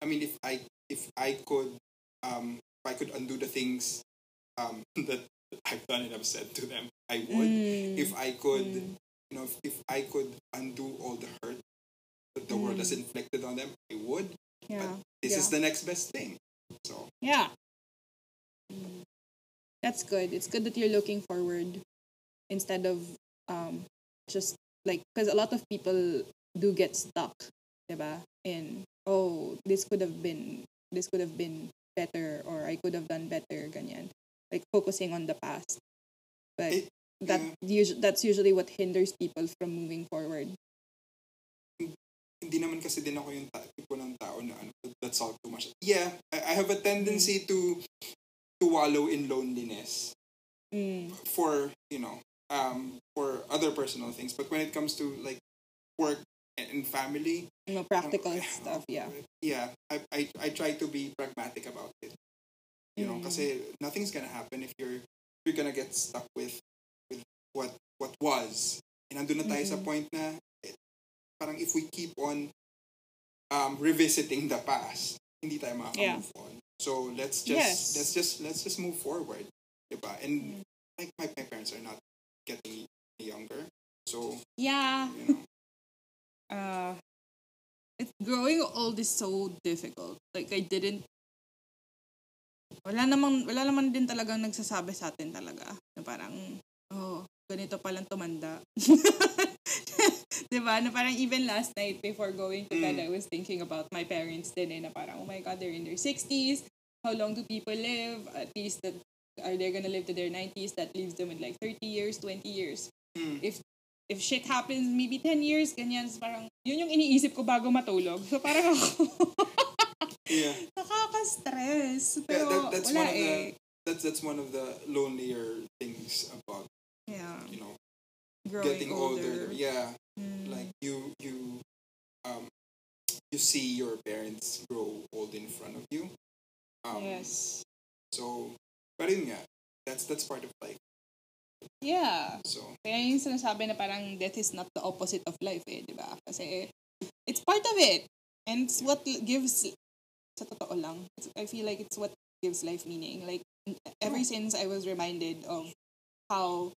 I mean, if I if I could um if I could undo the things um that I've done and I've said to them, I would. Mm. If I could, mm. you know, if, if I could undo all the hurt that the mm. world has inflicted on them, I would. Yeah. But this yeah. is the next best thing. So yeah. Mm. That's good. It's good that you're looking forward instead of um just like because a lot of people do get stuck, diba? In oh, this could have been this could have been better or I could have done better, ganyan. Like focusing on the past. But it, that yeah. usu- that's usually what hinders people from moving forward. Hindi naman kasi din ako yung ta- tipo ng tao na ano, that's all too much. Yeah, I, I have a tendency mm. to to wallow in loneliness mm. for, you know, um for other personal things. But when it comes to like work and family, you know, practical um, stuff, yeah. Yeah, I, I I try to be pragmatic about it. You mm. know, kasi nothing's gonna happen if you're if you're gonna get stuck with with what what was. And andun na tayo mm. sa point na parang if we keep on um, revisiting the past, hindi tayo makaka-move yeah. on. So let's just yes. let's just let's just move forward, diba? And mm. like my, my parents are not getting younger, so yeah. You know. Uh, it's growing old is so difficult. Like I didn't. Wala namang wala naman din talagang nagsasabi sa atin talaga na parang oh ganito palang tumanda. Diba? Na parang even last night before going to bed, mm. I was thinking about my parents din eh, na parang, oh my God, they're in their sixties. How long do people live? At least, that are they gonna live to their nineties? That leaves them with like thirty years, twenty years. Mm. If if shit happens, maybe ten years, ganyan. So parang, yun yung iniisip ko bago matulog. So parang ako, Yeah. Nakaka-stress. Pero yeah, that, that's wala one eh. Of the, that's, that's one of the lonelier things about, yeah, you know, growing getting older. older. Yeah. Mm. Like, you, you, um, you see your parents grow old in front of you. Um, yes. So, pero yun nga, that's, that's part of life. Yeah. So, kaya yung sinasabi na parang death is not the opposite of life eh, di ba? Kasi, it's part of it. And it's what gives, sa totoo lang, I feel like it's what gives life meaning. Like, ever since I was reminded of how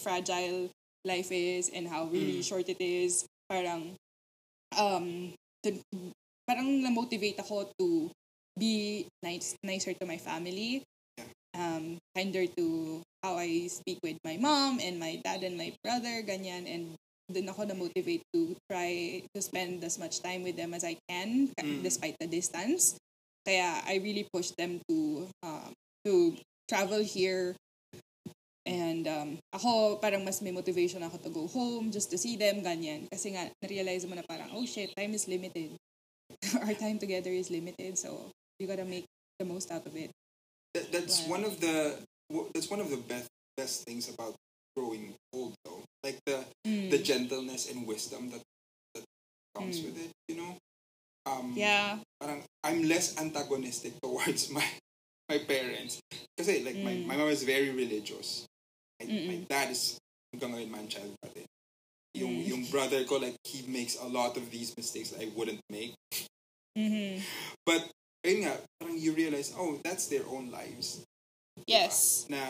fragile life is and how really mm. short it is, parang, um, to, parang na-motivate ako to be nice, nicer to my family, um, kinder to how I speak with my mom and my dad and my brother, ganyan, and dun ako na-motivate to try to spend as much time with them as I can, mm. despite the distance. Kaya I really push them to um, to travel here, and um, ako parang mas may motivation ako to go home just to see them, ganyan. Kasi nga, na-realize mo na parang, oh shit, time is limited. Our time together is limited, so you gotta make the most out of it. That, that's but, one of the that's one of the best best things about growing old, though. Like the mm. the gentleness and wisdom that that comes mm. with it, you know. Um, yeah. Parang I'm less antagonistic towards my my parents. Kasi like mm. my my mom is very religious. My, my dad is hanggang manchal pati. Yung mm. yung brother ko, like, he makes a lot of these mistakes that I wouldn't make. Mm-hmm. But ayun nga, parang you realize, oh, that's their own lives. Yes. Diba? Na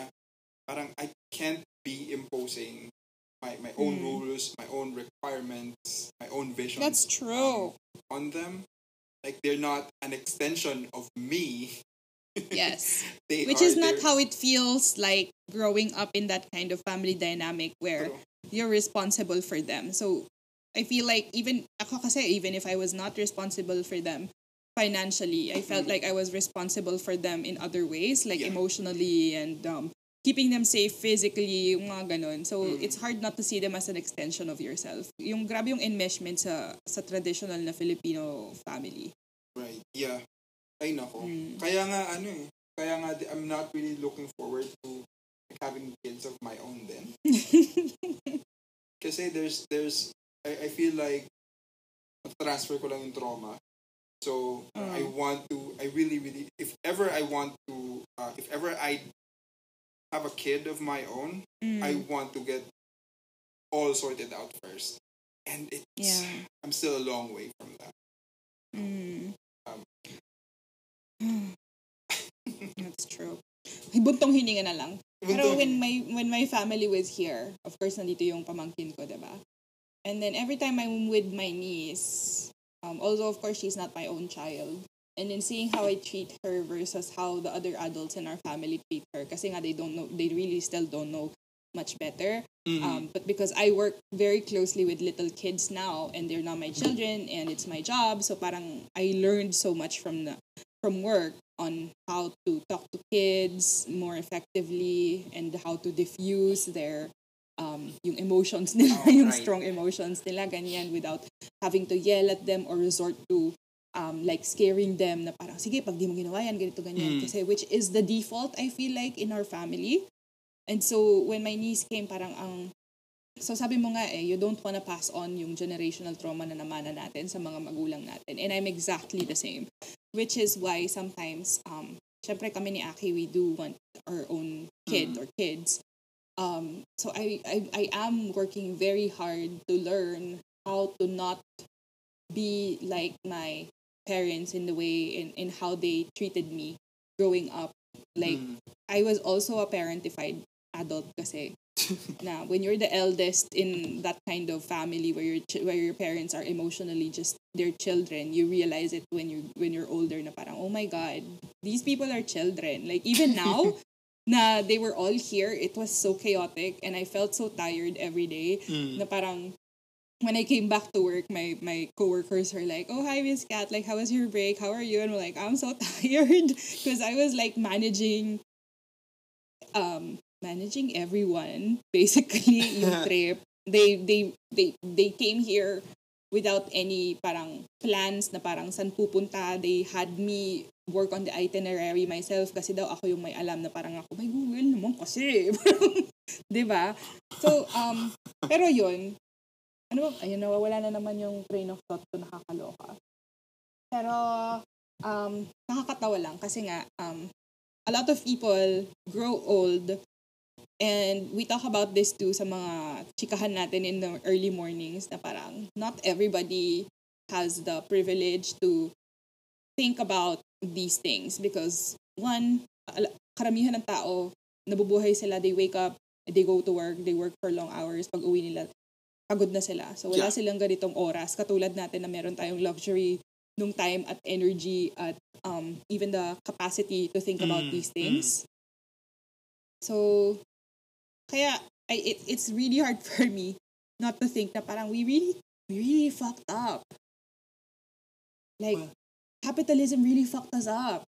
parang I can't be imposing my my own mm. rules, my own requirements, my own vision. That's true. Um, on them. Like, they're not an extension of me. Yes. They Which are, is not how it feels like growing up in that kind of family dynamic where true. You're responsible for them. So I feel like even ako kasi, even if I was not responsible for them financially, I felt like I was responsible for them in other ways, like yeah. emotionally and um, keeping them safe physically, yung mga ganun. So mm. it's hard not to see them as an extension of yourself. Yung grabe yung enmeshment sa sa traditional na Filipino family. Right. Yeah. Ay nako. Mm. Kaya nga ano eh. Kaya nga I'm not really looking forward to having kids of my own then. Kasi there's there's I, I feel like transfer ko lang yung trauma. So uh, mm. I want to, I really, really, if ever I want to, uh, if ever I have a kid of my own, mm. I want to get all sorted out first. And it's, yeah. I'm still a long way from that. Mm. Um, That's true. Buntong hininga na lang. Buntong. Pero when my, when my family was here, of course, nandito yung pamangkin ko, diba? And then every time I'm with my niece, Um, although, of course, she's not my own child. And then seeing how I treat her versus how the other adults in our family treat her. Kasi nga, they don't know, they really still don't know much better. Mm-hmm. Um, but because I work very closely with little kids now, and they're not my children, and it's my job, so parang I learned so much from the, from work on how to talk to kids more effectively and how to diffuse their um yung emotions nila, oh, yung right. strong emotions nila, ganyan, without having to yell at them or resort to um like scaring them na parang, sige, pag di mo ginawa yan, ganito, ganyan. Mm. Kasi which is the default, I feel like, in our family. And so when my niece came, parang ang, so sabi mo nga eh, you don't wanna pass on yung generational trauma na namana natin sa mga magulang natin. And I'm exactly the same. Which is why sometimes, um syempre kami ni Aki, we do want our own kid mm. or kids. Um, so I, I I am working very hard to learn how to not be like my parents in the way in, in how they treated me growing up. Like, mm. I was also a parentified adult kasi. Na when you're the eldest in that kind of family where your where your parents are emotionally just their children, you realize it when you when you're older na parang, oh my god, these people are children. Like, even now. Na they were all here, it was so chaotic, and I felt so tired every day. Mm. Na parang, when I came back to work, my, my coworkers were like, oh, hi, Miss Kat, like, how was your break? How are you? And we're like, I'm so tired. Because I was, like, managing, um, managing everyone, basically, yung trip. They, they, they, they came here without any parang plans na parang saan pupunta. They had me work on the itinerary myself kasi daw ako yung may alam na parang ako, may Google naman kasi. Diba? So, um, pero yun, ano, ayun, nawawala na naman yung train of thought ko, nakakaloka. Pero, um, nakakatawa lang kasi nga, um, a lot of people grow old. And we talk about this too sa mga chikahan natin in the early mornings na parang not everybody has the privilege to think about these things because one, karamihan ng tao, nabubuhay sila, they wake up, they go to work, they work for long hours, pag uwi nila, pagod na sila. So wala yeah. silang ganitong oras, katulad natin na meron tayong luxury nung time at energy at um, even the capacity to think mm. about these things. Mm. So, kaya, I, it, it's really hard for me not to think na parang we really, we really fucked up. Like, well, capitalism really fucked us up.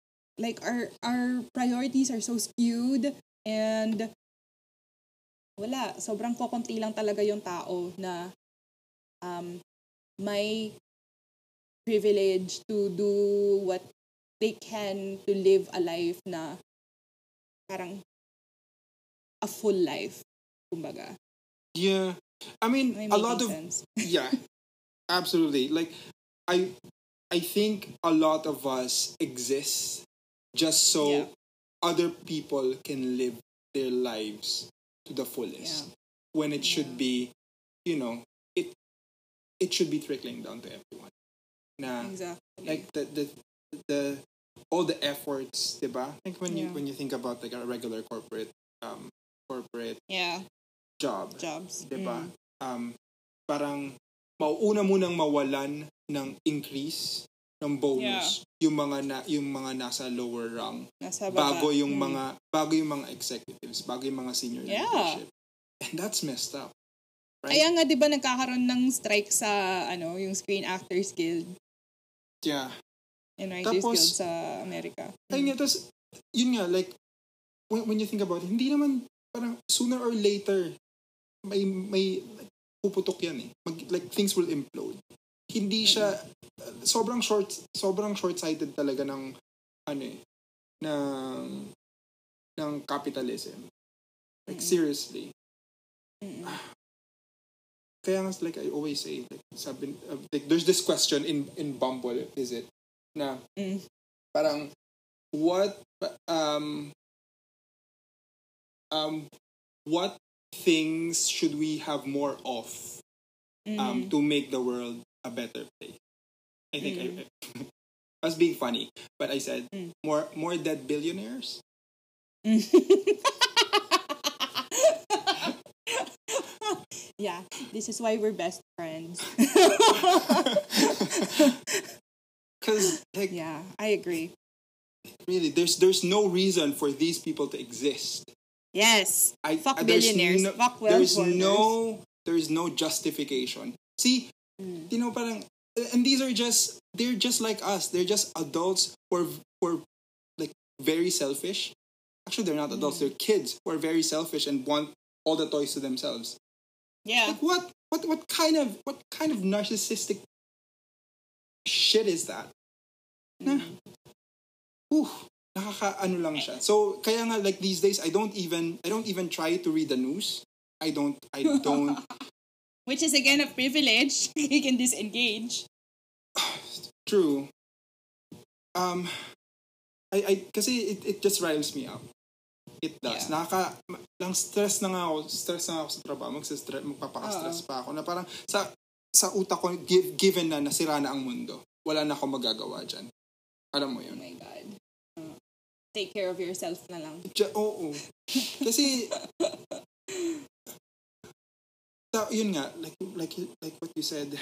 Like, our our priorities are so skewed and wala. Sobrang kokonti lang talaga yung tao na um, may privilege to do what they can to live a life na parang a full life, kumbaga. Yeah. I mean, a lot of... sense. Yeah, absolutely. Like, I I think a lot of us exist just so yeah. other people can live their lives to the fullest. Yeah. When it should yeah. be, you know, it it should be trickling down to everyone. Na, exactly. Like, the... the, the all the efforts, diba? Like, when yeah. you when you think about, like, a regular corporate um corporate yeah. job. Jobs. Diba? Mm. Um, parang mauuna munang mawalan ng increase ng bonus yeah. yung mga na, yung mga nasa lower rung bago yung mm. mga bago yung mga executives, bago yung mga senior yeah. leadership. And that's messed up. Right? Kaya nga 'di ba nagkakaroon ng strike sa ano, yung Screen Actors Guild. Yeah. And Writers tapos, Guild sa Amerika. Ay, mm. tapos, yun nga, like when, when you think about it, hindi naman parang sooner or later may may puputok yan eh. Mag, like things will implode. Hindi siya uh, sobrang short sobrang short-sighted talaga ng ano eh ng ng capitalism. Like mm-hmm. seriously. Mm-hmm. Kaya nga like I always say like, sabi, uh, like there's this question in in Bumble is it na mm. parang what um Um, what things should we have more of um, mm. to make the world a better place? I think mm. I, I was being funny, but I said mm. more more dead billionaires. Mm. Yeah, this is why we're best friends. Because like, yeah, I agree. Really, there's there's no reason for these people to exist. Yes. I, Fuck uh, billionaires. No, Fuck wealth there's holders. no there's no justification. See, mm. you know, parang, and these are just they're just like us. They're just adults who are, who are like very selfish. Actually, they're not adults. Mm. They're kids who are very selfish and want all the toys to themselves. Yeah. Like what? What? What kind of what kind of narcissistic shit is that? Mm. Nah. Ooh. Nakaka-ano lang siya. So, kaya nga, like, these days, I don't even, I don't even try to read the news. I don't, I don't. Which is, again, a privilege. You can disengage. True. Um, I, I, kasi it, it just riles me up. It does. Yeah. Nakaka, lang stress na nga ako, stress na ako sa trabaho. Magsistre- magpapaka-stress uh-huh. pa ako. Na parang, sa, sa utak ko, give, given na, nasira na ang mundo. Wala na akong magagawa dyan. Alam mo yun. Oh my God. Take care of yourself na lang. Ja, oo. Kasi, so, yun nga, like, like, like what you said,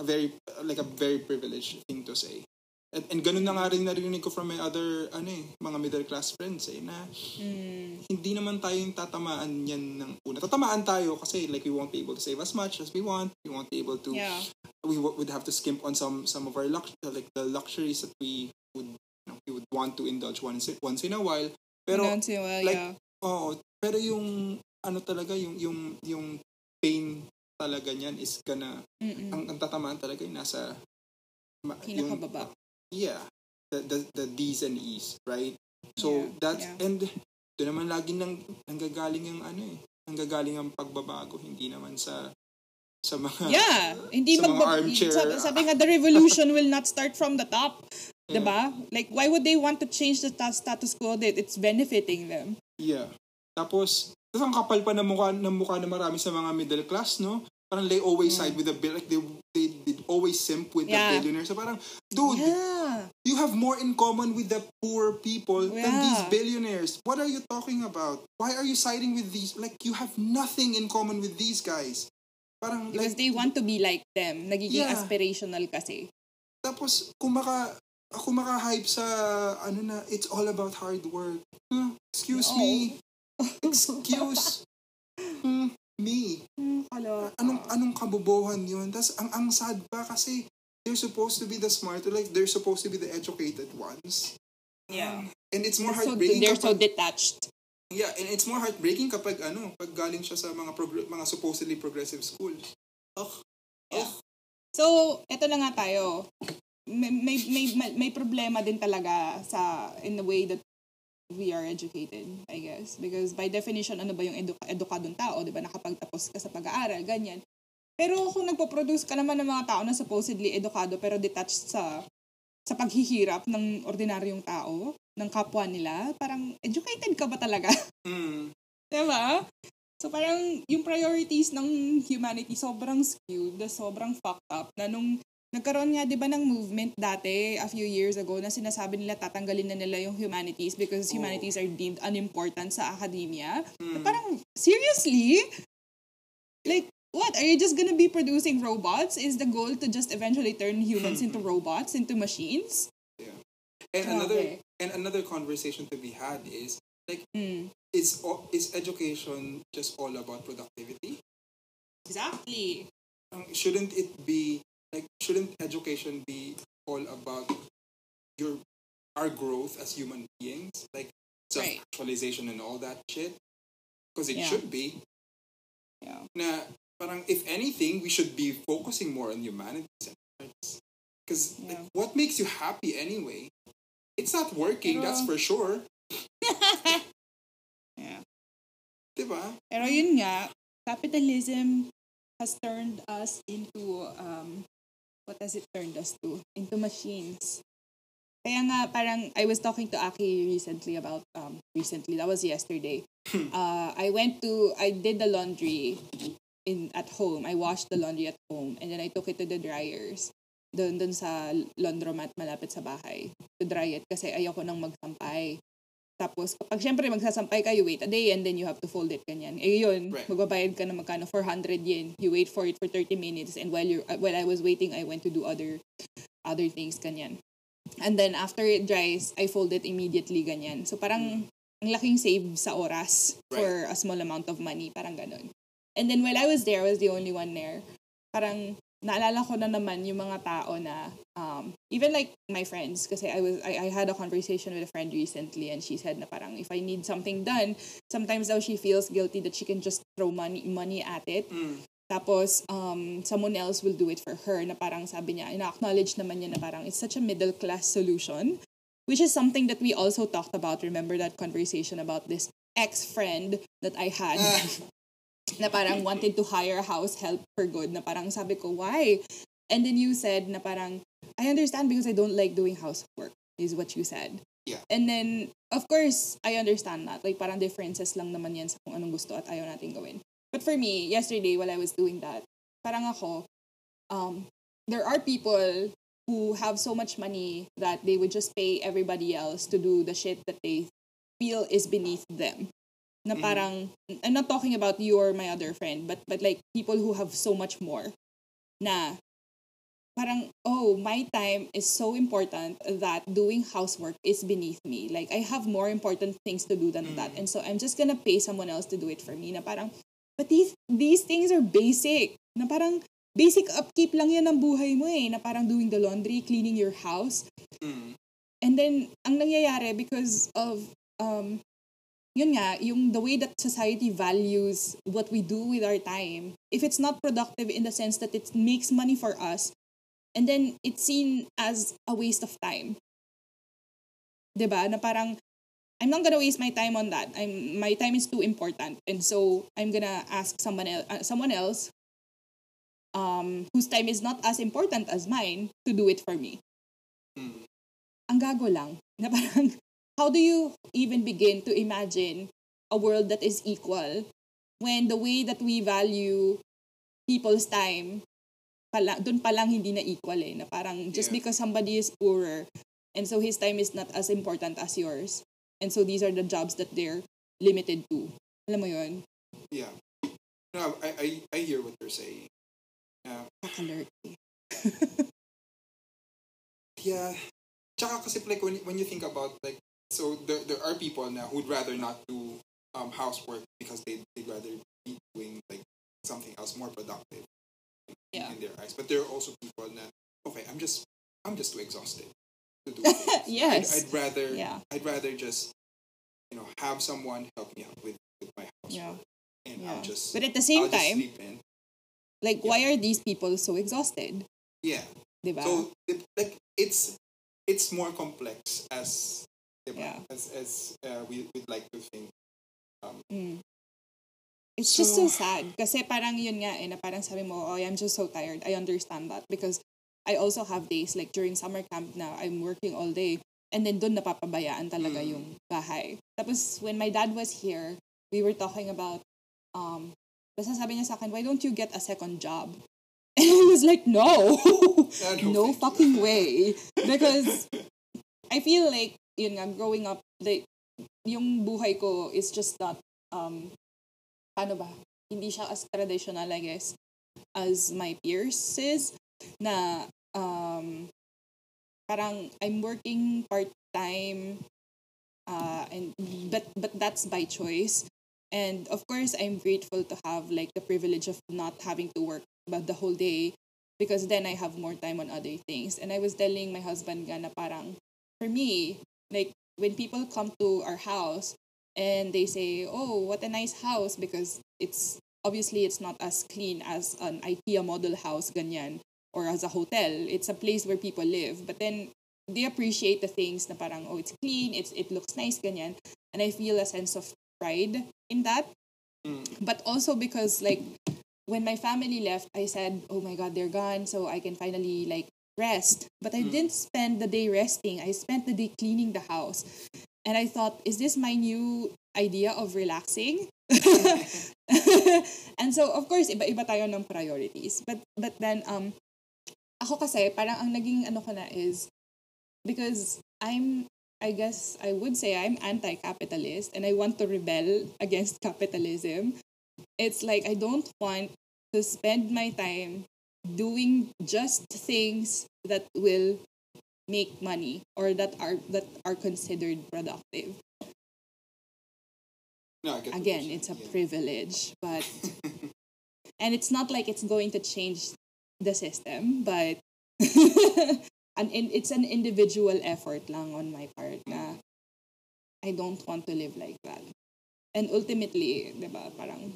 a very, like a very privileged thing to say. And, and ganun na nga rin narinig ko from my other, ano eh, mga middle class friends eh, na mm. hindi naman tayong tatamaan yan ng una. Tatamaan tayo kasi like we won't be able to save as much as we want. We won't be able to, yeah. we w- would have to skimp on some some of our, lux- like the luxuries that we would you would want to indulge once once in a while pero once in a while, like yeah. oh pero yung ano talaga yung yung yung pain talaga niyan is gonna, mm-mm. ang, ang tatamaan talaga yung nasa, kinakababa. Yeah. The, the, the D's and E's, right? So, yeah, that's, yeah. and doon naman lagi nang, nanggagaling ang ano eh, nanggagaling ang pagbabago, hindi naman sa, sa mga, yeah, hindi sa magbab- mga armchair. Sabi, sabi nga, the revolution will not start from the top. Yeah. Diba? Like, why would they want to change the ta- status quo that it's benefiting them? Yeah. Tapos, tapos ang kapal pa ng mukha, ng mukha na marami sa mga middle class, no? Parang they always side mm. with the bill, like they, they they always simp with yeah. the billionaires. So parang, dude, yeah. you have more in common with the poor people yeah. than these billionaires. What are you talking about? Why are you siding with these? Like, you have nothing in common with these guys. Parang, because like, they want to be like them. Nagiging yeah. aspirational kasi. Tapos, kung maka, ako maka-hype sa, ano na, it's all about hard work. Huh? Excuse no. me. Excuse hmm. me. Mm, anong anong kabobohan yun? Tapos, ang, ang sad pa kasi they're supposed to be the smarter, like, they're supposed to be the educated ones. Yeah. Um, and it's more they're heartbreaking. So, they're kapag, so detached. Yeah, and it's more heartbreaking kapag, ano, pag galing siya sa mga prog- mga supposedly progressive schools. Ugh. Yeah. Ugh. So, eto na nga tayo. May, may, may, may problema din talaga sa, in the way that we are educated, I guess. Because by definition, ano ba yung eduka- edukadong tao? Diba, nakapagtapos ka sa pag-aaral, ganyan. Pero kung nagpo-produce ka naman ng mga tao na supposedly edukado pero detached sa sa paghihirap ng ordinaryong tao, ng kapwa nila, parang educated ka ba talaga? Mm. Diba? So parang yung priorities ng humanity sobrang skewed, sobrang fucked up na nung nagkaroon nga, di ba, ng movement dati, a few years ago, na sinasabi nila tatanggalin na nila yung humanities because oh. humanities are deemed unimportant sa academia. Mm. Parang, seriously? Like, what? Are you just gonna be producing robots? Is the goal to just eventually turn humans into robots, into machines? Yeah. And okay. another and another conversation to be had is, like, mm. is, is education just all about productivity? Exactly. Um, shouldn't it be... Like, shouldn't education be all about your our growth as human beings? Like, self-actualization right. and all that shit? Because it yeah. should be. Yeah. Na, parang, if anything, we should be focusing more on humanities and arts. Because, yeah. like, what makes you happy anyway? It's not working, Pero... that's for sure. yeah. Diba? Pero yun nga, capitalism has turned us into... um. What has it turned us to? Into machines. Kaya nga, parang, I was talking to Aki recently about, um, recently, that was yesterday. Uh, I went to, I did the laundry in at home. I washed the laundry at home. And then I took it to the dryers. Doon, doon sa laundromat malapit sa bahay. To dry it kasi ayoko nang magsampay. Tapos, kapag syempre magsasampay ka, you wait a day and then you have to fold it, ganyan. Eh yun, right. magbabayad ka na magkano, four hundred yen. You wait for it for thirty minutes and while you while I was waiting, I went to do other other things, ganyan. And then after it dries, I fold it immediately, ganyan. So parang, ang laking save sa oras right. for a small amount of money, parang ganun. And then while I was there, I was the only one there. Parang, naalala ko na naman yung mga tao na, um, even like my friends, kasi I was I, I had a conversation with a friend recently and she said na parang if I need something done, sometimes daw she feels guilty that she can just throw money money at it. Mm. Tapos, um, someone else will do it for her na parang sabi niya, ina-acknowledge naman niya na parang it's such a middle-class solution, which is something that we also talked about. Remember that conversation about this ex-friend that I had? Na parang wanted to hire a house help for good, na parang sabi ko, why? And then you said na parang, I understand because I don't like doing housework, is what you said. Yeah. And then, of course, I understand that. Like, parang differences lang naman yan sa kung anong gusto at ayaw natin gawin. But for me, yesterday, while I was doing that, parang ako, um, there are people who have so much money that they would just pay everybody else to do the shit that they feel is beneath them. Na parang, I'm not talking about you or my other friend, but but like people who have so much more na parang, oh, my time is so important that doing housework is beneath me. Like, I have more important things to do than that. And so, I'm just gonna pay someone else to do it for me. Na parang, but these, these things are basic. Na parang, basic upkeep lang yan ng buhay mo eh. Na parang doing the laundry, cleaning your house. And then, ang nangyayari because of, um, yun nga, yung the way that society values what we do with our time, if it's not productive in the sense that it makes money for us, and then it's seen as a waste of time. Diba? Na parang, I'm not gonna waste my time on that. I'm my time is too important. And so, I'm gonna ask someone, el- uh, someone else um, whose time is not as important as mine to do it for me. Hmm. Ang gago lang. Na parang, how do you even begin to imagine a world that is equal when the way that we value people's time, pala, dun palang hindi na equal eh, na parang just yeah. because somebody is poorer and so his time is not as important as yours and so these are the jobs that they're limited to. Alam mo yun? Yeah. No, I I, I hear what you're saying. Uh, alert. Yeah. Tsaka kasi like when, when you think about like, so there, there are people now who'd rather not do um, housework because they, they'd rather be doing like something else more productive yeah. in their eyes. But there are also people that, okay, I'm just I'm just too exhausted to do things. Yes. I'd, I'd rather yeah. I'd rather just, you know, have someone help me out with, with my housework. Yeah. And yeah. I'll just But at the same I'll time sleep in. Like yeah. why are these people so exhausted? Yeah. Diba? So it, like it's it's more complex as Yeah. As as uh, we would like to think. Um, mm. It's so, just so sad. Kasi parang yun nga eh, na parang sabi mo, oh, I'm just so tired. I understand that because I also have days like during summer camp now, I'm working all day. And then dun napapabayaan talaga mm. yung bahay. Tapos when my dad was here, we were talking about, um, basta sabi niya sa akin, why don't you get a second job? And I was like, no. No fucking way. Because I feel like, yun nga, growing up, like, yung buhay ko is just not, um, paano ba, hindi siya as traditional, I guess, as my peers is, na, um, parang, I'm working part-time, uh, and, but, but that's by choice, and, of course, I'm grateful to have, like, the privilege of not having to work but the whole day, because then I have more time on other things, and I was telling my husband, nga, na parang, for me, like, when people come to our house and they say, oh, what a nice house, because it's, obviously, it's not as clean as an IKEA model house, ganyan, or as a hotel. It's a place where people live. But then, they appreciate the things na parang, oh, it's clean, it's it looks nice, ganyan. And I feel a sense of pride in that. Mm. But also because, like, when my family left, I said, oh my God, they're gone, so I can finally, like, rest. But I mm. didn't spend the day resting. I spent the day cleaning the house. And I thought, is this my new idea of relaxing? And so, of course, iba-iba tayo ng priorities. But but then, um, ako kasi, parang ang naging ano ko na is, because I'm, I guess, I would say I'm anti-capitalist and I want to rebel against capitalism. It's like, I don't want to spend my time doing just things that will make money or that are that are considered productive. No, I get again, it's a yeah. privilege, but and it's not like it's going to change the system, but and it's an individual effort lang on my part. Na I don't want to live like that, and ultimately, diba, parang.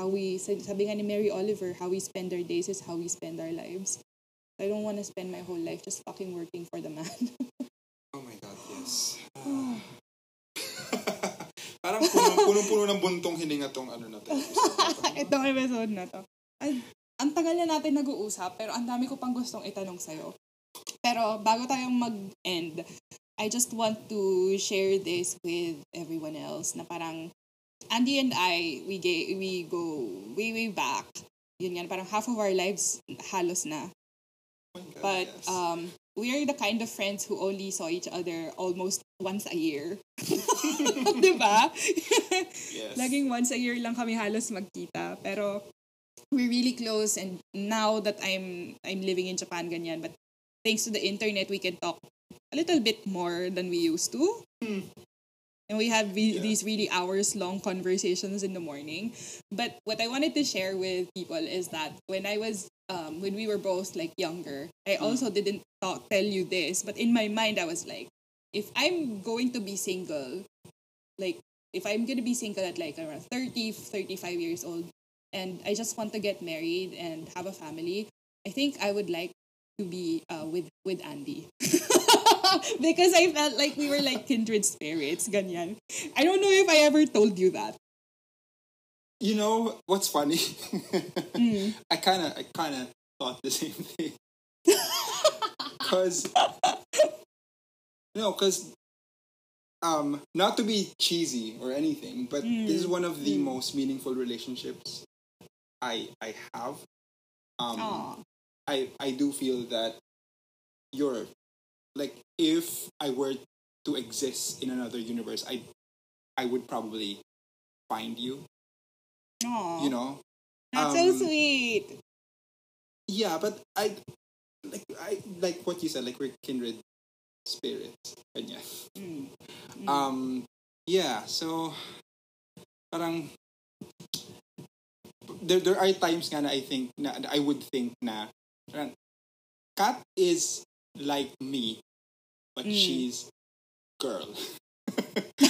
How we, sabi nga ni Mary Oliver, how we spend our days is how we spend our lives. I don't want to spend my whole life just fucking working for the man. Oh my God, yes. Uh, parang punong-puno ng buntong hininga tong ano na to. Itong episode na to. Ay, ang tagal na natin nag-uusap, pero ang dami ko pang gustong itanong sa'yo. Pero bago tayong mag-end, I just want to share this with everyone else na parang Andy and I, we gay, we go way, way back. Yun yan, parang half of our lives, halos na. Oh God, but yes. um, we are the kind of friends who only saw each other almost once a year. Diba? Yes. Laging once a year lang kami halos magkita. Pero we're really close and now that I'm I'm living in Japan, ganyan. But thanks to the internet, we can talk a little bit more than we used to. Mm. And we have re- yeah. these really hours-long conversations in the morning. But what I wanted to share with people is that when I was, um, when we were both like younger, I mm. also didn't talk, tell you this. But in my mind, I was like, if I'm going to be single, like if I'm gonna be single at like around thirty, thirty-five years old, and I just want to get married and have a family, I think I would like to be uh, with with Andy. Because I felt like we were like kindred spirits, ganyan. I don't know if I ever told you that. You know, what's funny? mm. I kind of I kind of thought the same thing. Because, no, because, um, not to be cheesy or anything, but mm. this is one of the mm. most meaningful relationships I I have. Um, Aww. I I do feel that you're, like, if I were to exist in another universe, I I would probably find you. Aww. You know? That's um, so sweet. Yeah, but I, like, I, like what you said, like, we're kindred spirits. And yeah. Mm. Mm. Um, yeah, so, parang, there, there are times nga na I think, na I would think na, parang, Kat is like me, but mm. she's girl. yeah,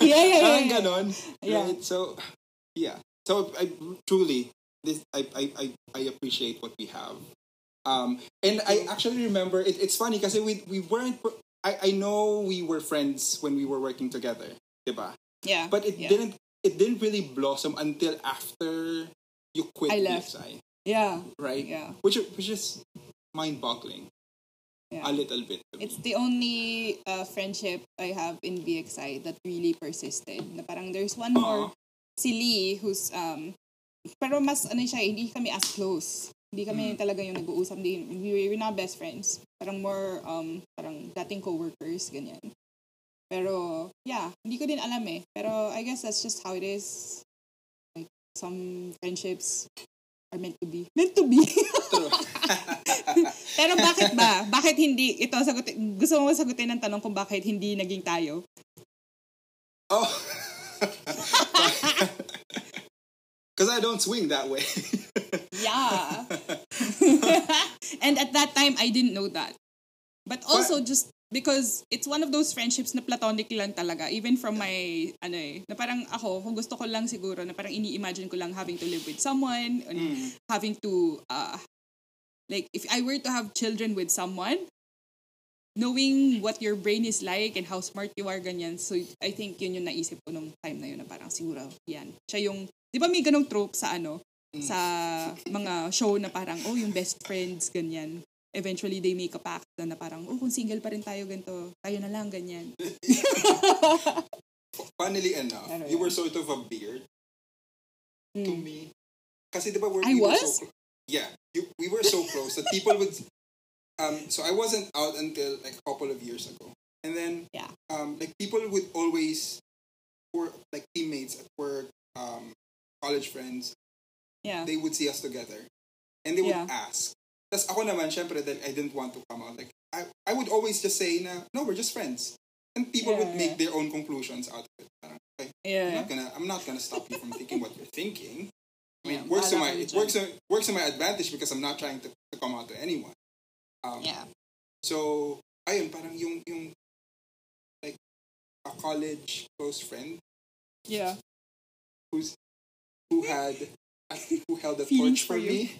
yeah, yeah. Ganon, yeah. Right? So, yeah. So, I truly, this I, I, I appreciate what we have. Um, and I actually remember, it, it's funny, kasi we, we weren't, I, I know we were friends when we were working together, diba? Yeah. But it yeah. didn't, it didn't really blossom until after you quit V X I. Yeah. Right? Yeah. Which, which is mind-boggling. Yeah. A little bit. It's the only uh, friendship I have in V X I that really persisted. Na parang there's one more, uh-huh. si Lee, who's, um, pero mas, ano siya, hindi kami as close. Hindi kami mm. talaga yung nag-uusap. Hindi, we're not best friends. Parang more, um, parang dating co-workers, ganyan. Pero, yeah, hindi ko din alam eh. Pero I guess that's just how it is. Like, some friendships are meant to be. Meant to be! True. Pero bakit ba? Bakit hindi? Ito, sagutin, gusto mo sagutin ng tanong kung bakit hindi naging tayo? Oh! Because I don't swing that way. yeah. And at that time, I didn't know that. But also but, just because it's one of those friendships na platonic lang talaga. Even from my, ano eh, na parang ako, kung gusto ko lang siguro, na parang ini-imagine ko lang having to live with someone, and mm. having to, uh, like, if I were to have children with someone, knowing what your brain is like and how smart you are, ganyan. So, I think yun yung naisip ko nung time na yun na parang siguro, yan. Siya yung, di ba may ganong trope sa ano, mm. sa mga show na parang, oh, yung best friends, ganyan. Eventually, they make a pact na, na parang, oh, kung single pa rin tayo, ganito, tayo na lang, ganyan. Funnily enough, ano you were sort of a beard mm. to me. Kasi di ba, we I were was? so close. Yeah, you, we were so close that people would. Um, so I wasn't out until like a couple of years ago, and then yeah. um, like people would always, were like teammates at work, um, college friends. Yeah. They would see us together, and they would yeah. ask. That's ako naman syempre that I didn't want to come out. Like I, I would always just say na no, we're just friends, and people yeah, would yeah. make their own conclusions out of it. Like, yeah. I'm not gonna, I'm not gonna stop you from thinking what you're thinking. I mean, yeah, it works to my it works to, works to my advantage because I'm not trying to, to come out to anyone. Um, yeah. So, ayun, parang yung yung like a college close friend. Yeah. Who's who had I think who held a torch for, for me.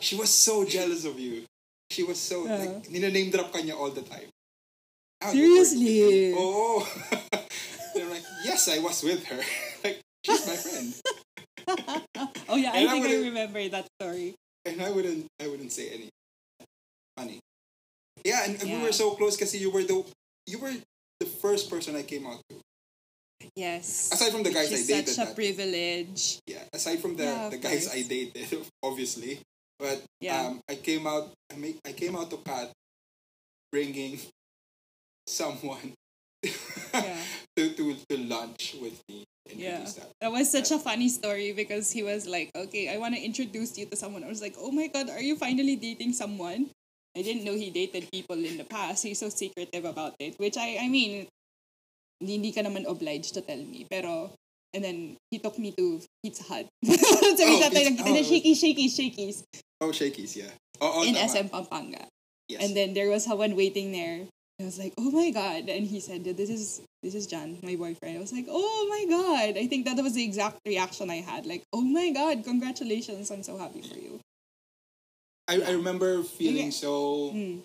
She was so jealous of you. She was so uh-huh. like nina-name drop ka niya all the time. Oh, seriously? Oh. They're like, yes, I was with her. Like. She's my friend. Oh yeah, I and think I, I remember that story. And I wouldn't, I wouldn't say any funny. Yeah, and, and yeah. we were so close, kasi you were the, you were the first person I came out to. Yes. Aside from the guys I dated. Such a that, privilege. Yeah. Aside from the yeah, the guys course. I dated, obviously, but yeah. um, I came out. I make. I came out to Kat, bringing someone yeah. to to to lunch with me. Yeah, that. that was such a funny story because he was like, okay, I want to introduce you to someone. I was like, oh my God, are you finally dating someone? I didn't know he dated people in the past. He's so secretive about it, which I I mean, hindi ka naman obliged to tell me. Pero, and then he took me to Pizza Hut. So we got like the shaky, shaky, shakies. Oh, shakies, yeah. Oh, oh, in S M Pampanga. Yes. And then there was someone waiting there. I was like, oh my God. And he said, this is this is Jan, my boyfriend. I was like, oh my God. I think that was the exact reaction I had. Like, oh my God, congratulations. I'm so happy for you. I, yeah. I remember feeling okay. so mm.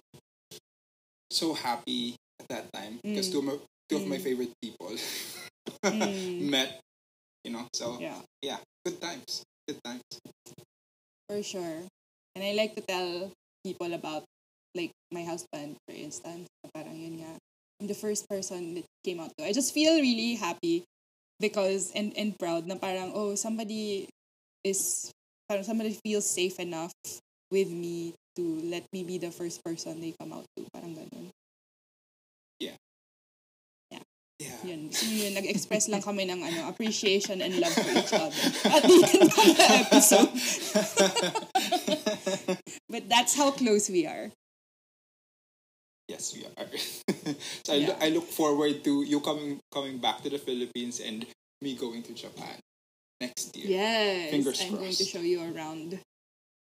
so happy at that time because mm. two, of my, two mm. of my favorite people mm. met, you know. So, yeah. yeah, good times. Good times. For sure. And I like to tell people about, like, my husband, for instance. Parang yun nga. I'm the first person that came out to. I just feel really happy because, and, and proud na parang, oh, somebody is, parang somebody feels safe enough with me to let me be the first person they come out to. Parang ganun. Yeah. Yeah. Yeah. Yun. So yun, nag-express lang kami ng ano, appreciation and love for each other at the end of the episode. But that's how close we are. Yes, we are. So yeah. I, lo- I look forward to you coming coming back to the Philippines and me going to Japan next year. Yes, fingers I'm crossed. Going to show you around.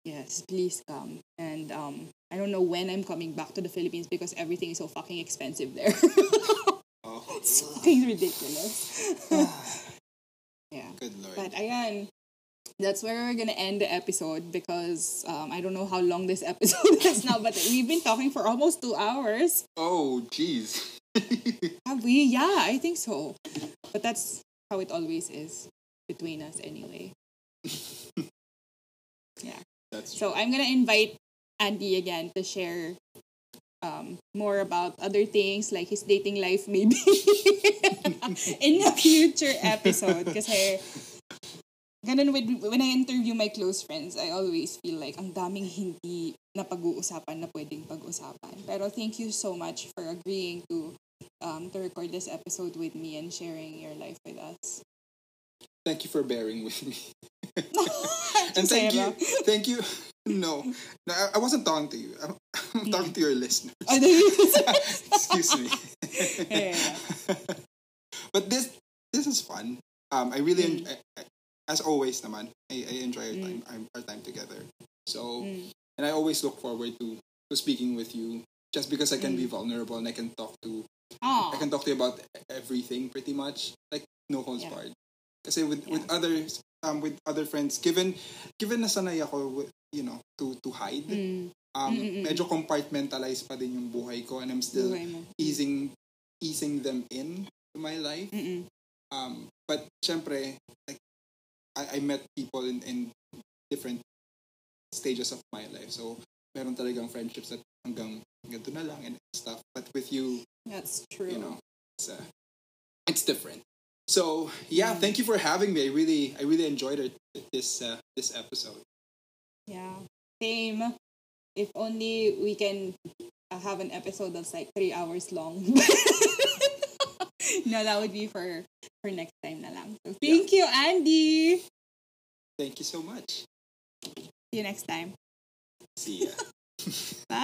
Yes, please come. And um, I don't know when I'm coming back to the Philippines because everything is so fucking expensive there. Oh, it's fucking ridiculous. Yeah. Good Lord. But ayan, that's where we're gonna end the episode because um, I don't know how long this episode is now, but we've been talking for almost two hours. Oh, jeez. Have we? Yeah, I think so. But that's how it always is between us, anyway. Yeah. That's so true. I'm gonna invite Andy again to share um, more about other things like his dating life, maybe in a future episode. Kasi ganun with when I interview my close friends, I always feel like ang daming hindi na pag-uusapan na pwedeng pag-usapan. Pero thank you so much for agreeing to um to record this episode with me and sharing your life with us. Thank you for bearing with me. And thank you, thank you. No, no, I wasn't talking to you. I'm, I'm talking to your listeners. Excuse me. Yeah, yeah, yeah. But this this is fun. Um, I really, mm. en- I, I, as always, naman, I, I enjoy our mm. time our time together. So, mm. and I always look forward to to speaking with you, just because I can mm. be vulnerable and I can talk to, Aww. I can talk to you about everything pretty much, like no holds yeah. barred. Because with yeah. with others. Um, with other friends, given given nasanay ako, you know, to to hide, mm. um, Mm-mm. medyo compartmentalized pa din yung buhay ko, and I'm still easing easing them in to my life. Mm-mm. Um, but syempre, like I, I met people in, in different stages of my life, so meron talagang friendships at hanggang ganito na lang and stuff. But with you, that's true. You know, it's uh, it's different. So, yeah, thank you for having me. I really I really enjoyed it, this uh, this episode. Yeah, same. If only we can have an episode that's like three hours long. No, that would be for, for next time na lang. So, thank yeah. you, Andy! Thank you so much. See you next time. See ya. Bye!